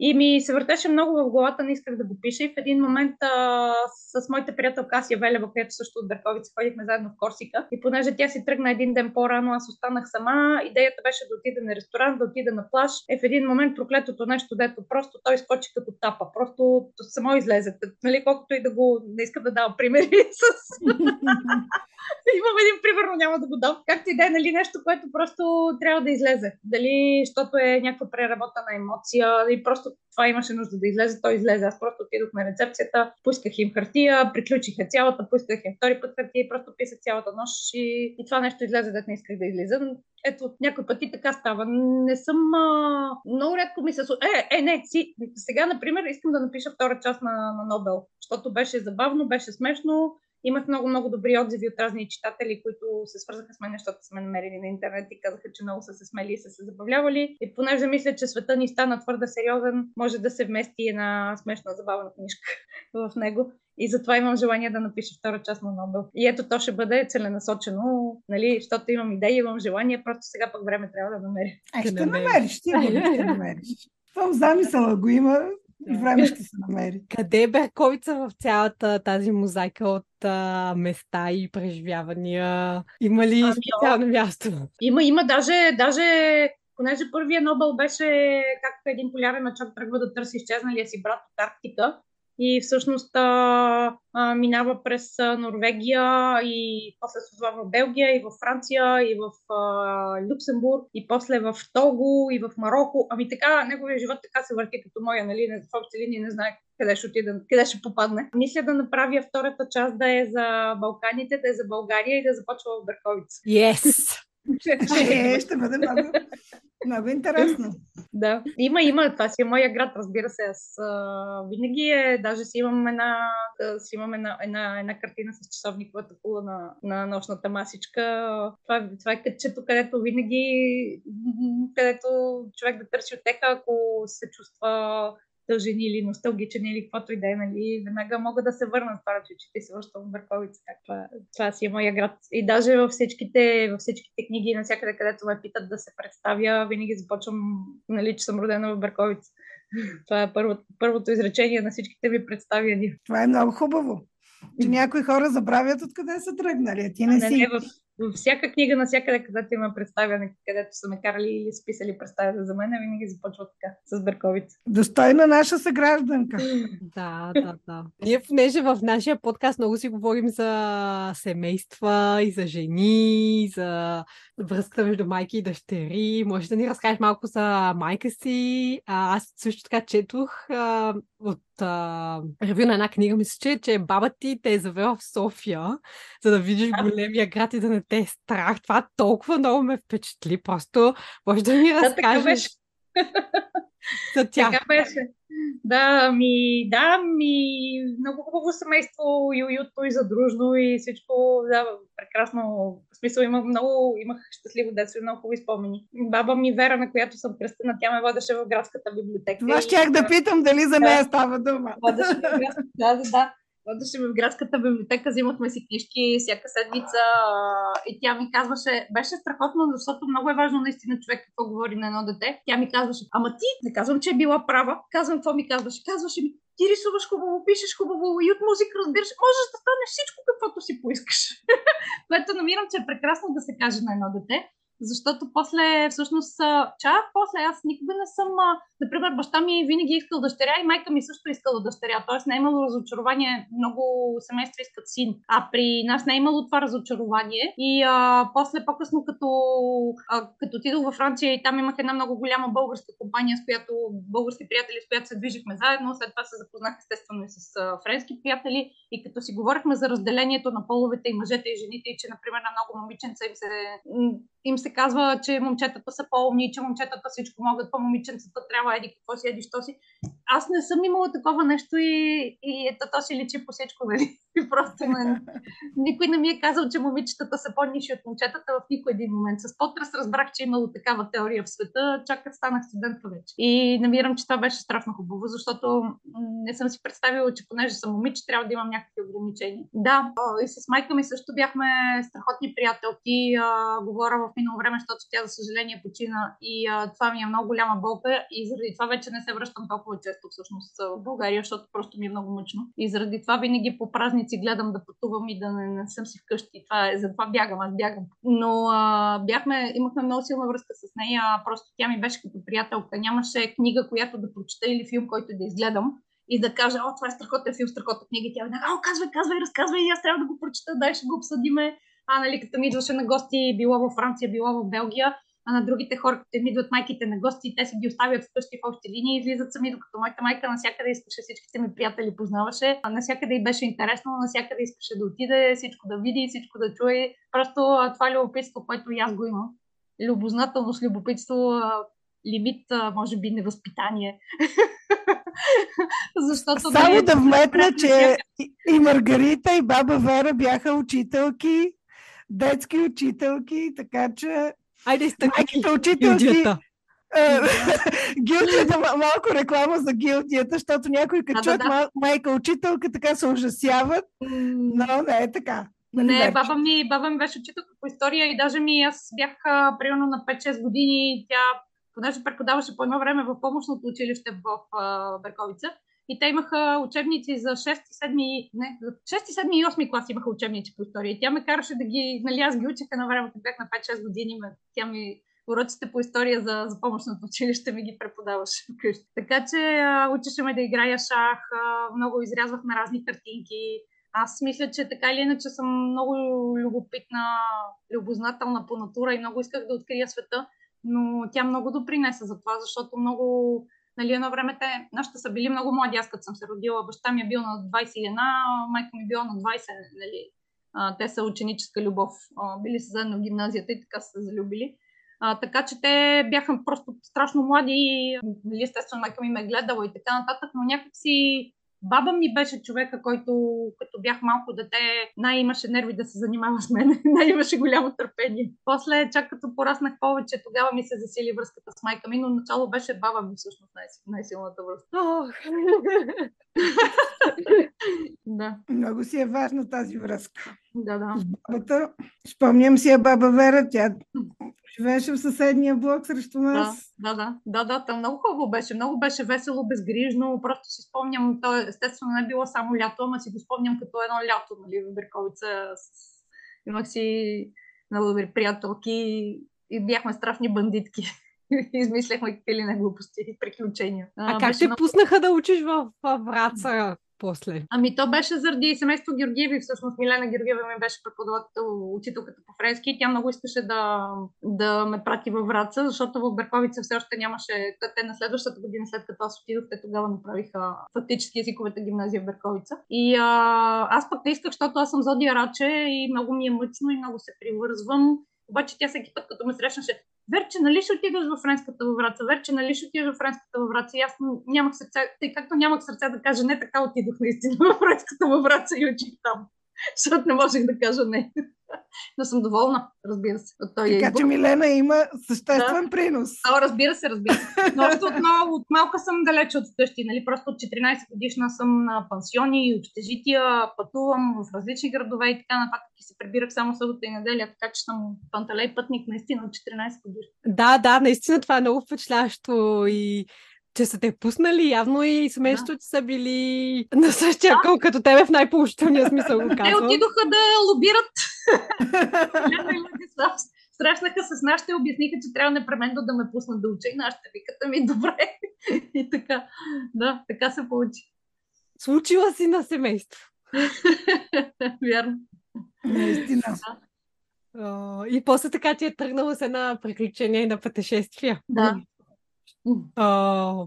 И ми се въртеше много в главата, не исках да го пиша. И в един момент а, с моята приятелка Асия Велева, която също от Берковица, ходихме заедно в Корсика. И понеже тя си тръгна един ден по-рано, аз останах сама. Идеята беше да отида на ресторант, да отида на плаж. Е, в един момент проклетото нещо, дето просто той скочи като тапа. Просто само излезе. Нали, колкото и да го... Не иска да дава примери с... Имам един примерно, няма да го дам. Както и да е, нали, нещо, което просто трябва да излезе. Дали, защото е някаква преработена емоция и просто това имаше нужда да излезе, той излезе. Аз просто отидох на рецепцията, пусках им хартия, приключиха цялата, пусках им втори път хартия и просто писах цялата нощ и, и това нещо излезе, дето не исках да излиза. Ето, някой пъти така става. Не съм... А... Много рядко ми се... Е, е, не, си. Сега, например, искам да напиша втора част на, на Нобел, защото беше забавно, беше смешно. Имах много-много добри отзиви от разни читатели, които се свързаха с мен, защото сме намерили на интернет и казаха, че много са се смели и са се забавлявали. И понеже мисля, че света ни стана твърде сериозен, може да се вмести една смешна, забавна книжка в него. И затова имам желание да напиша втора част на Нобел. И ето, то ще бъде целенасочено, нали, защото имам идеи, имам желание, просто сега пък време трябва да намеря. А ще, ще намериш, ти ще намериш. Това замисъла го има. И време ще се намери. Къде е Берковица в цялата тази мозайка от а, места и преживявания? Има ли специално място? Има, има. Даже, даже понеже първия Нобел беше както един полярен мечок тръгва да търси изчезналия си брат от Арктика. И всъщност а, а, минава през Норвегия и после се озова в Белгия и в Франция и в а, Люксембург и после в Того и в Мароко. Ами така, неговия живот така се върти като моя, нали, в общи линии не знае къде ще отида, къде ще попадне. Мисля да направя втората част да е за Балканите, да е за България и да започва в Берковица. Yes! Ще, ще бъде много, много интересно. Да, има, има. Това си е моя град, разбира се. Аз а, винаги е, даже си имам една, си имам една, една, една картина с часовниковата кула на, на нощната масичка. Това, това е кътчето, където винаги, където човек да търси отека, ако се чувства дължен или носталгичен или каквото и да е, нали, веднага мога да се върна с това, че чете се връщам в Берковица. Това, това си е моя град. И даже във всичките, във всичките книги, навсякъде, където ме питат да се представя, винаги започвам, нали, че съм родена в Берковица. Това е първо, първото изречение на всичките ми представяния. Това е много хубаво, че някои хора забравят откъде са тръгнали, а ти не, а, не си... Не, в... Във всяка книга, навсякъде, където има представяне, където са ме карали или списали представяне за мен, винаги започва така, с Берковица. Достойна наша съгражданка. Да, да, да. Ние, понеже в нашия подкаст много си говорим за семейства и за жени, и за връзката между майки и дъщери. Може да ни разкажеш малко за майка си. А, аз също така четох а, от а, ревю на една книга, мисля, че, че баба ти те е завела в София, за да видиш големия град и да не те е страх. Това толкова много ме впечатли. Просто може да ми разкажеш за тях. Така беше. Да, ми, да, ми много хубаво семейство и уютно и задружно и всичко, да, прекрасно. В смисъл, имах много, имах щастливо детство и много хубави спомени. Баба ми Вера, на която съм кръстена, тя ме водеше в градската библиотека. Това щях да питам дали за нея да, става дума. Водеше в градската, да, да, да. Водеше в градската библиотека, взимахме си книжки всяка седмица и тя ми казваше, беше страхотно, защото много е важно наистина човек какво говори на едно дете. Тя ми казваше, ама ти, не казвам, че е била права, казвам какво ми казваше. Казваше ми, ти рисуваш хубаво, пишеш хубаво и от музика разбираш, можеш да станеш всичко каквото си поискаш. Което намирам, че е прекрасно да се каже на едно дете. Защото после, всъщност, чак, после аз никога не съм, например, баща ми винаги искал дъщеря и майка ми също искала дъщеря, т.е. не е имало разочарование, много семейства искат син, а при нас не е имало това разочарование и а, после по-късно, като, а, като отидох във Франция и там имах една много голяма българска компания, с която български приятели, с която се движихме заедно, след това се запознах естествено и с а, френски приятели и като си говорихме за разделението на половете и мъжете и жените и че, например, на много момиченца им се... им се казва, че момчетата са по-умни, че момчетата всичко могат, по момиченцата трябва еди какво си, еди що си. Аз не съм имала такова нещо и, и ето то си личи по всичко, нали? Просто не, никой не ми е казал, че момичетата са по-ниши от момчетата в никой един момент. С потрес разбрах, че имало такава теория в света, чак като станах студентка вече. И намирам, че това беше страшно хубаво, защото не съм си представила, че понеже съм момиче, трябва да имам някакви ограничения. Да, и с майка ми също бяхме страхотни приятелки, а, говоря в минало време, защото тя, за съжаление, почина и а, това ми е много голяма болка и заради това вече не се връщам толкова често всъщност в България, защото просто ми е много мъчно. И заради това винаги по празници гледам да пътувам и да не, не съм си вкъщи. Това е, затова бягам, аз бягам. Но а, бяхме, имахме много силна връзка с нея, просто тя ми беше като приятелка. Нямаше книга, която да прочета или филм, който да изгледам и да кажа, о, това е страхотен филм, страхотна книга. Тя ми да, о, казвай, казвай, разказвай и аз трябва да го прочета, дай ще го обсъдиме. А, нали, като ми идваше на гости, било във Франция, било в Белгия, а на другите хора, като ми идват майките на гости, те си ги оставят вкъщи в общи линии и излизат сами, докато моята майка навсякъде искаше, всичките ми приятели познаваше, навсякъде й беше интересно, навсякъде искаше да отиде, всичко да види, всичко да чуе. Просто това е любопитство, което и аз го имам. Любознателност, любопитство, лимит, може би невъзпитание. Защото само да вметна, че и Маргарита, и баба Вера бяха учителки, детски учителки, така че айде майките учителки. Гилдията. Гилдията, малко реклама за гилдията, защото някои като чуят да, да, да. майка учителка, така се ужасяват, но не е така. Не, баба ми, баба ми беше учителка по история и даже ми аз бях а, примерно на пет-шест години, тя понеже преподаваше по едно време в помощното училище в а, Берковица. И те имаха учебници за шести, седми и осми клас имаха учебници по история. И тя ме караше да ги, нали, аз ги учих едно време, като бях на пет-шест години, ме, тя ми уроците по история за, за помощното училище ми ги преподаваше вкъщи. Така че а, учеше ме да играя шах, а, много изрязвахме разни картинки. Аз мисля, че така или иначе съм много любопитна, любознателна по натура и много исках да открия света. Но тя много допринесе за това, защото много, нали, едно време те, нашите са били много млади, аз като съм се родила, баща ми е бил на двайсет и една, майка ми е била на двайсет, нали, А, те са ученическа любов. А, били са заедно в гимназията и така са се залюбили. А, така че те бяха просто страшно млади и естествено майка ми ме гледала и така нататък, но някакси баба ми беше човека, който като бях малко дете, най-имаше нерви да се занимава с мен, най-имаше голямо търпение. После чак като пораснах повече, тогава ми се засили връзката с майка ми, но начало беше баба ми всъщност най-силната връзка. Да. Много си е важна тази връзка. Да, да. Бабата, спомням си я баба Вера, тя живеше в съседния блок срещу нас. Да, да, да, да, там много хубаво беше, много беше весело, безгрижно, просто си спомням, то естествено не било само лято, ама си го спомням като едно лято, нали, в Берковица, с... имах си много добри приятелки и бяхме страшни бандитки. Измисляхме какви на глупости и приключения. А, а как те много... пуснаха да учиш в, в Враца? После. Ами то беше заради семейство Георгиеви, всъщност Милена Георгиева ми беше преподавател, учителката по френски и тя много искаше да, да ме прати във Враца, защото в Берковица все още нямаше, те на следващата година след като аз отидох, те тогава направиха фактически езиковата гимназия в Берковица. И а, аз пък не исках, защото аз съм зодия Раче и много ми е мъчно и много се привързвам. Обаче тя всеки път, като ме срещнаше, Верче, нали ще отидеш във френската във Враца? Верче, нали ще отидеш във френската във Враца? И аз нямах сърце, тъй както нямах сърце да кажа не, така отидох наистина във френската във Враца и учих там. Защото не можех да кажа не. Но съм доволна, разбира се. От този така избор. Че Милена има съществен да. Принос. А, разбира се, разбира се. Но от, мал, от малка съм далече от къщи. Нали? Просто от четиринайсет годишна съм на пансиони и общежития, пътувам в различни градове и така нататък и се прибирах само събота и неделя, така че съм панталей пътник наистина от четиринайсет годишна. Да, да, наистина това е много впечатлящо и че са те пуснали, явно и семейството, да. Че са били на същия кол, като тебе в най-положителния смисъл го казвам. Те отидоха да лобират. Срещнаха се с нас, ще обясниха, че трябва непременно да ме пуснат да уча и нашите виката ми добре. И така, да, така се получи. Случила си на семейство. Вярно. Наистина. Да. Uh, и после така ти е тръгнала с една приключение и на пътешествия. Да. Uh,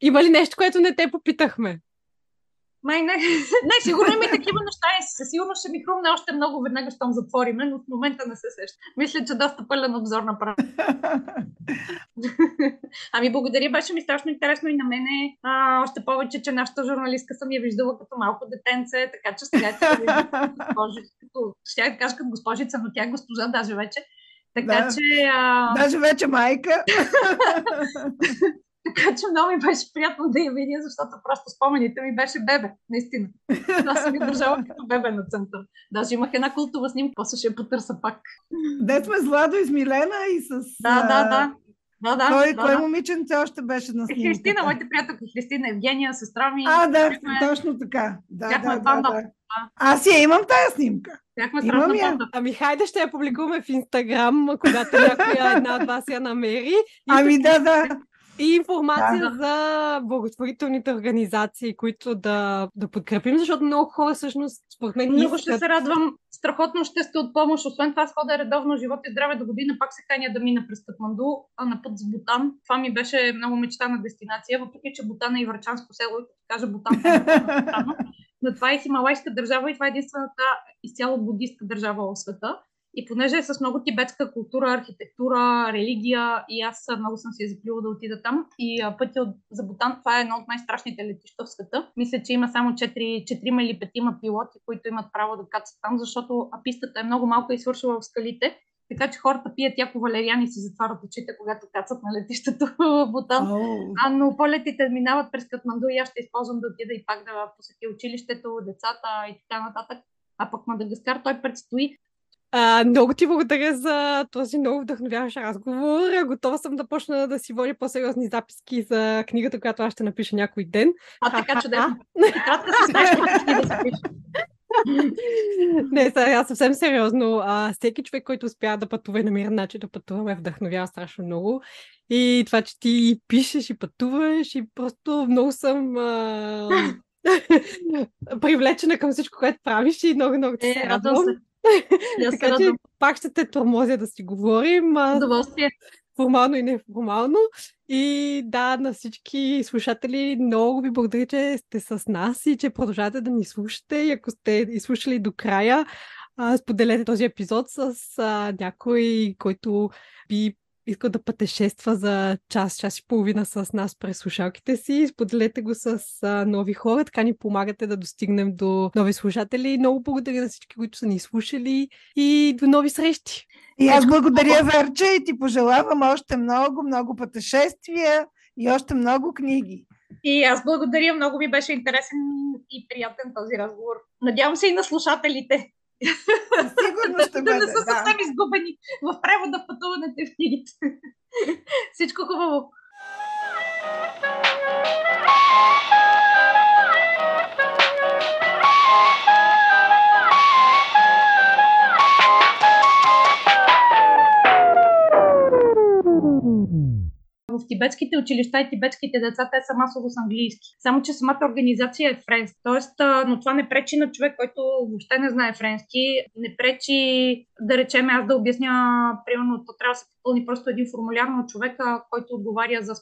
има ли нещо, което не те попитахме? Май не. Не, сигурно има такива неща и със сигурност ще ми хрумне още много веднага, щом затвориме, но в момента не се сеща. Мисля, че доста пълен обзор направя. Ами благодаря, беше ми страшно интересно и на мене. А, още повече, че нашата журналистка съм я виждала като малко детенце, така че сега ще я да кажа като госпожица, но тя госпожа даже вече. Така да. Че... А... Даже вече майка. Така че много ми беше приятно да я видя, защото просто спомените ми беше бебе, наистина. Аз съм я държала като бебе на център. Даже имах една култова снимка, после ще я потърса пак. Де сме с Владо и с Милена и с... Да, да, да. Да, да, кой да, кой да. Момиченце още беше на снимката? Христина, моите приятелки, Христина, Евгения, сестра ми. А, да, бяхме... точно така. Да, да, да, да. Аз я имам тая снимка. Бяхме страшна фото. Ами хайде ще я публикуваме в Инстаграм, когато някоя една от вас я намери. Ами да, да. И информация да, да. За благотворителните организации, които да, да подкрепим, защото много хора всъщност според мен... Много ще се радвам, страхотно ще сте от помощ. Освен това, сходя редовно живот и здраве до година, пак се каня да мина през Катманду, а на път с Бутан. Това ми беше много мечтана дестинация, въпреки че Бутан е и врачанско село, и като кажа Бутан, но това е хималайска държава и това е единствената изцяло будистка държава в света. И понеже е с много тибетска култура, архитектура, религия и аз много съм се запилила да отида там. И пътя за Бутан, това е едно от най-страшните летища в света. Мисля, че има само четирима или петима пилоти, които имат право да кацат там, защото пистата е много малка и свършила в скалите. Така че хората пият яко валериан и си затварят очите, когато кацат на летището в Бутан. Oh. А, но полетите минават през Катманду и аз ще използвам да отида и пак да посетя училището, децата и така нататък. А пък Мадагаскар, той предстои. Uh, много ти благодаря за този много вдъхновяващ разговор. Готова съм да почна да си водя по-сериозни записки за книгата, която аз ще напиша някой ден. А, а така чудесно. Кратка си знаеш, да се пиша. Не, сега съвсем сериозно. А, всеки човек, който успя да пътува и намира начин да пътува, ме вдъхновява страшно много. И това, че ти пишеш и пътуваш и просто много съм... А... привлечена към всичко, което правиш и много-много ти е, се радвам. Така че пак ще те тормозя да си говорим. Удоволствие. формално и неформално. И да, на всички слушатели, много ви благодаря, че сте с нас и че продължавате да ни слушате. И ако сте изслушали до края, споделете този епизод с някой, който би искал да пътешества за час, час и половина с нас през слушалките си. Споделете го с нови хора, така ни помагате да достигнем до нови слушатели. Много благодаря на всички, които са ни слушали, и до нови срещи! И аз благодаря, Верче, и ти пожелавам още много, много пътешествия и още много книги. И аз благодаря, много ми беше интересен и приятен този разговор. Надявам се и на слушателите. Сигурно ще бъде, да. Да не са съвсем изгубени в превода, пътуването и в книгите. Всичко хубаво! В тибетските училища и тибетските деца, те са масово с английски. Само че самата организация е френска. Тоест, но това не пречи на човек, който въобще не знае френски. Не пречи, да речем, аз да обясня, примерно, то трябва да се попълни просто един формуляр на човека, който отговаря за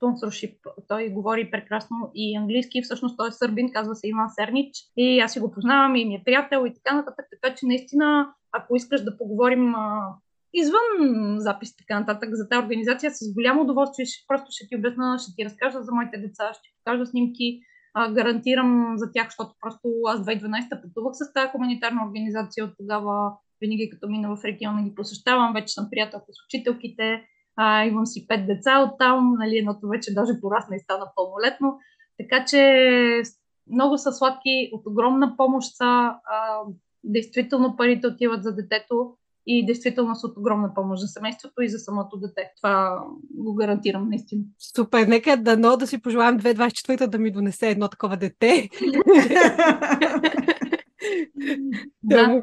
спонсоршип. Той говори прекрасно и английски. Всъщност той е сърбин, казва се Иван Сернич. И аз си го познавам, и ми е приятел и така нататък. Така че наистина, ако искаш да поговорим извън запис, така нататък, за тази организация, с голямо удоволствие ще, просто ще ти обясна, ще ти разкажа за моите деца, ще покажа снимки, а, гарантирам за тях, защото просто аз две хиляди и дванадесета пътувах с тази хуманитарна организация, от тогава винаги като мина в региона ги посещавам, вече съм приятелка с учителките, а, имам си пет деца оттам, нали, едното вече даже порасна и стана пълнолетно, така че много са сладки, от огромна помощ са, а, действително парите отиват за детето, и действително са от огромна помощ за семейството и за самото дете. Това го гарантирам наистина. Супер! Нека дано да си пожелаем две хиляди двадесет и четвърта да ми донесе едно такова дете. Да.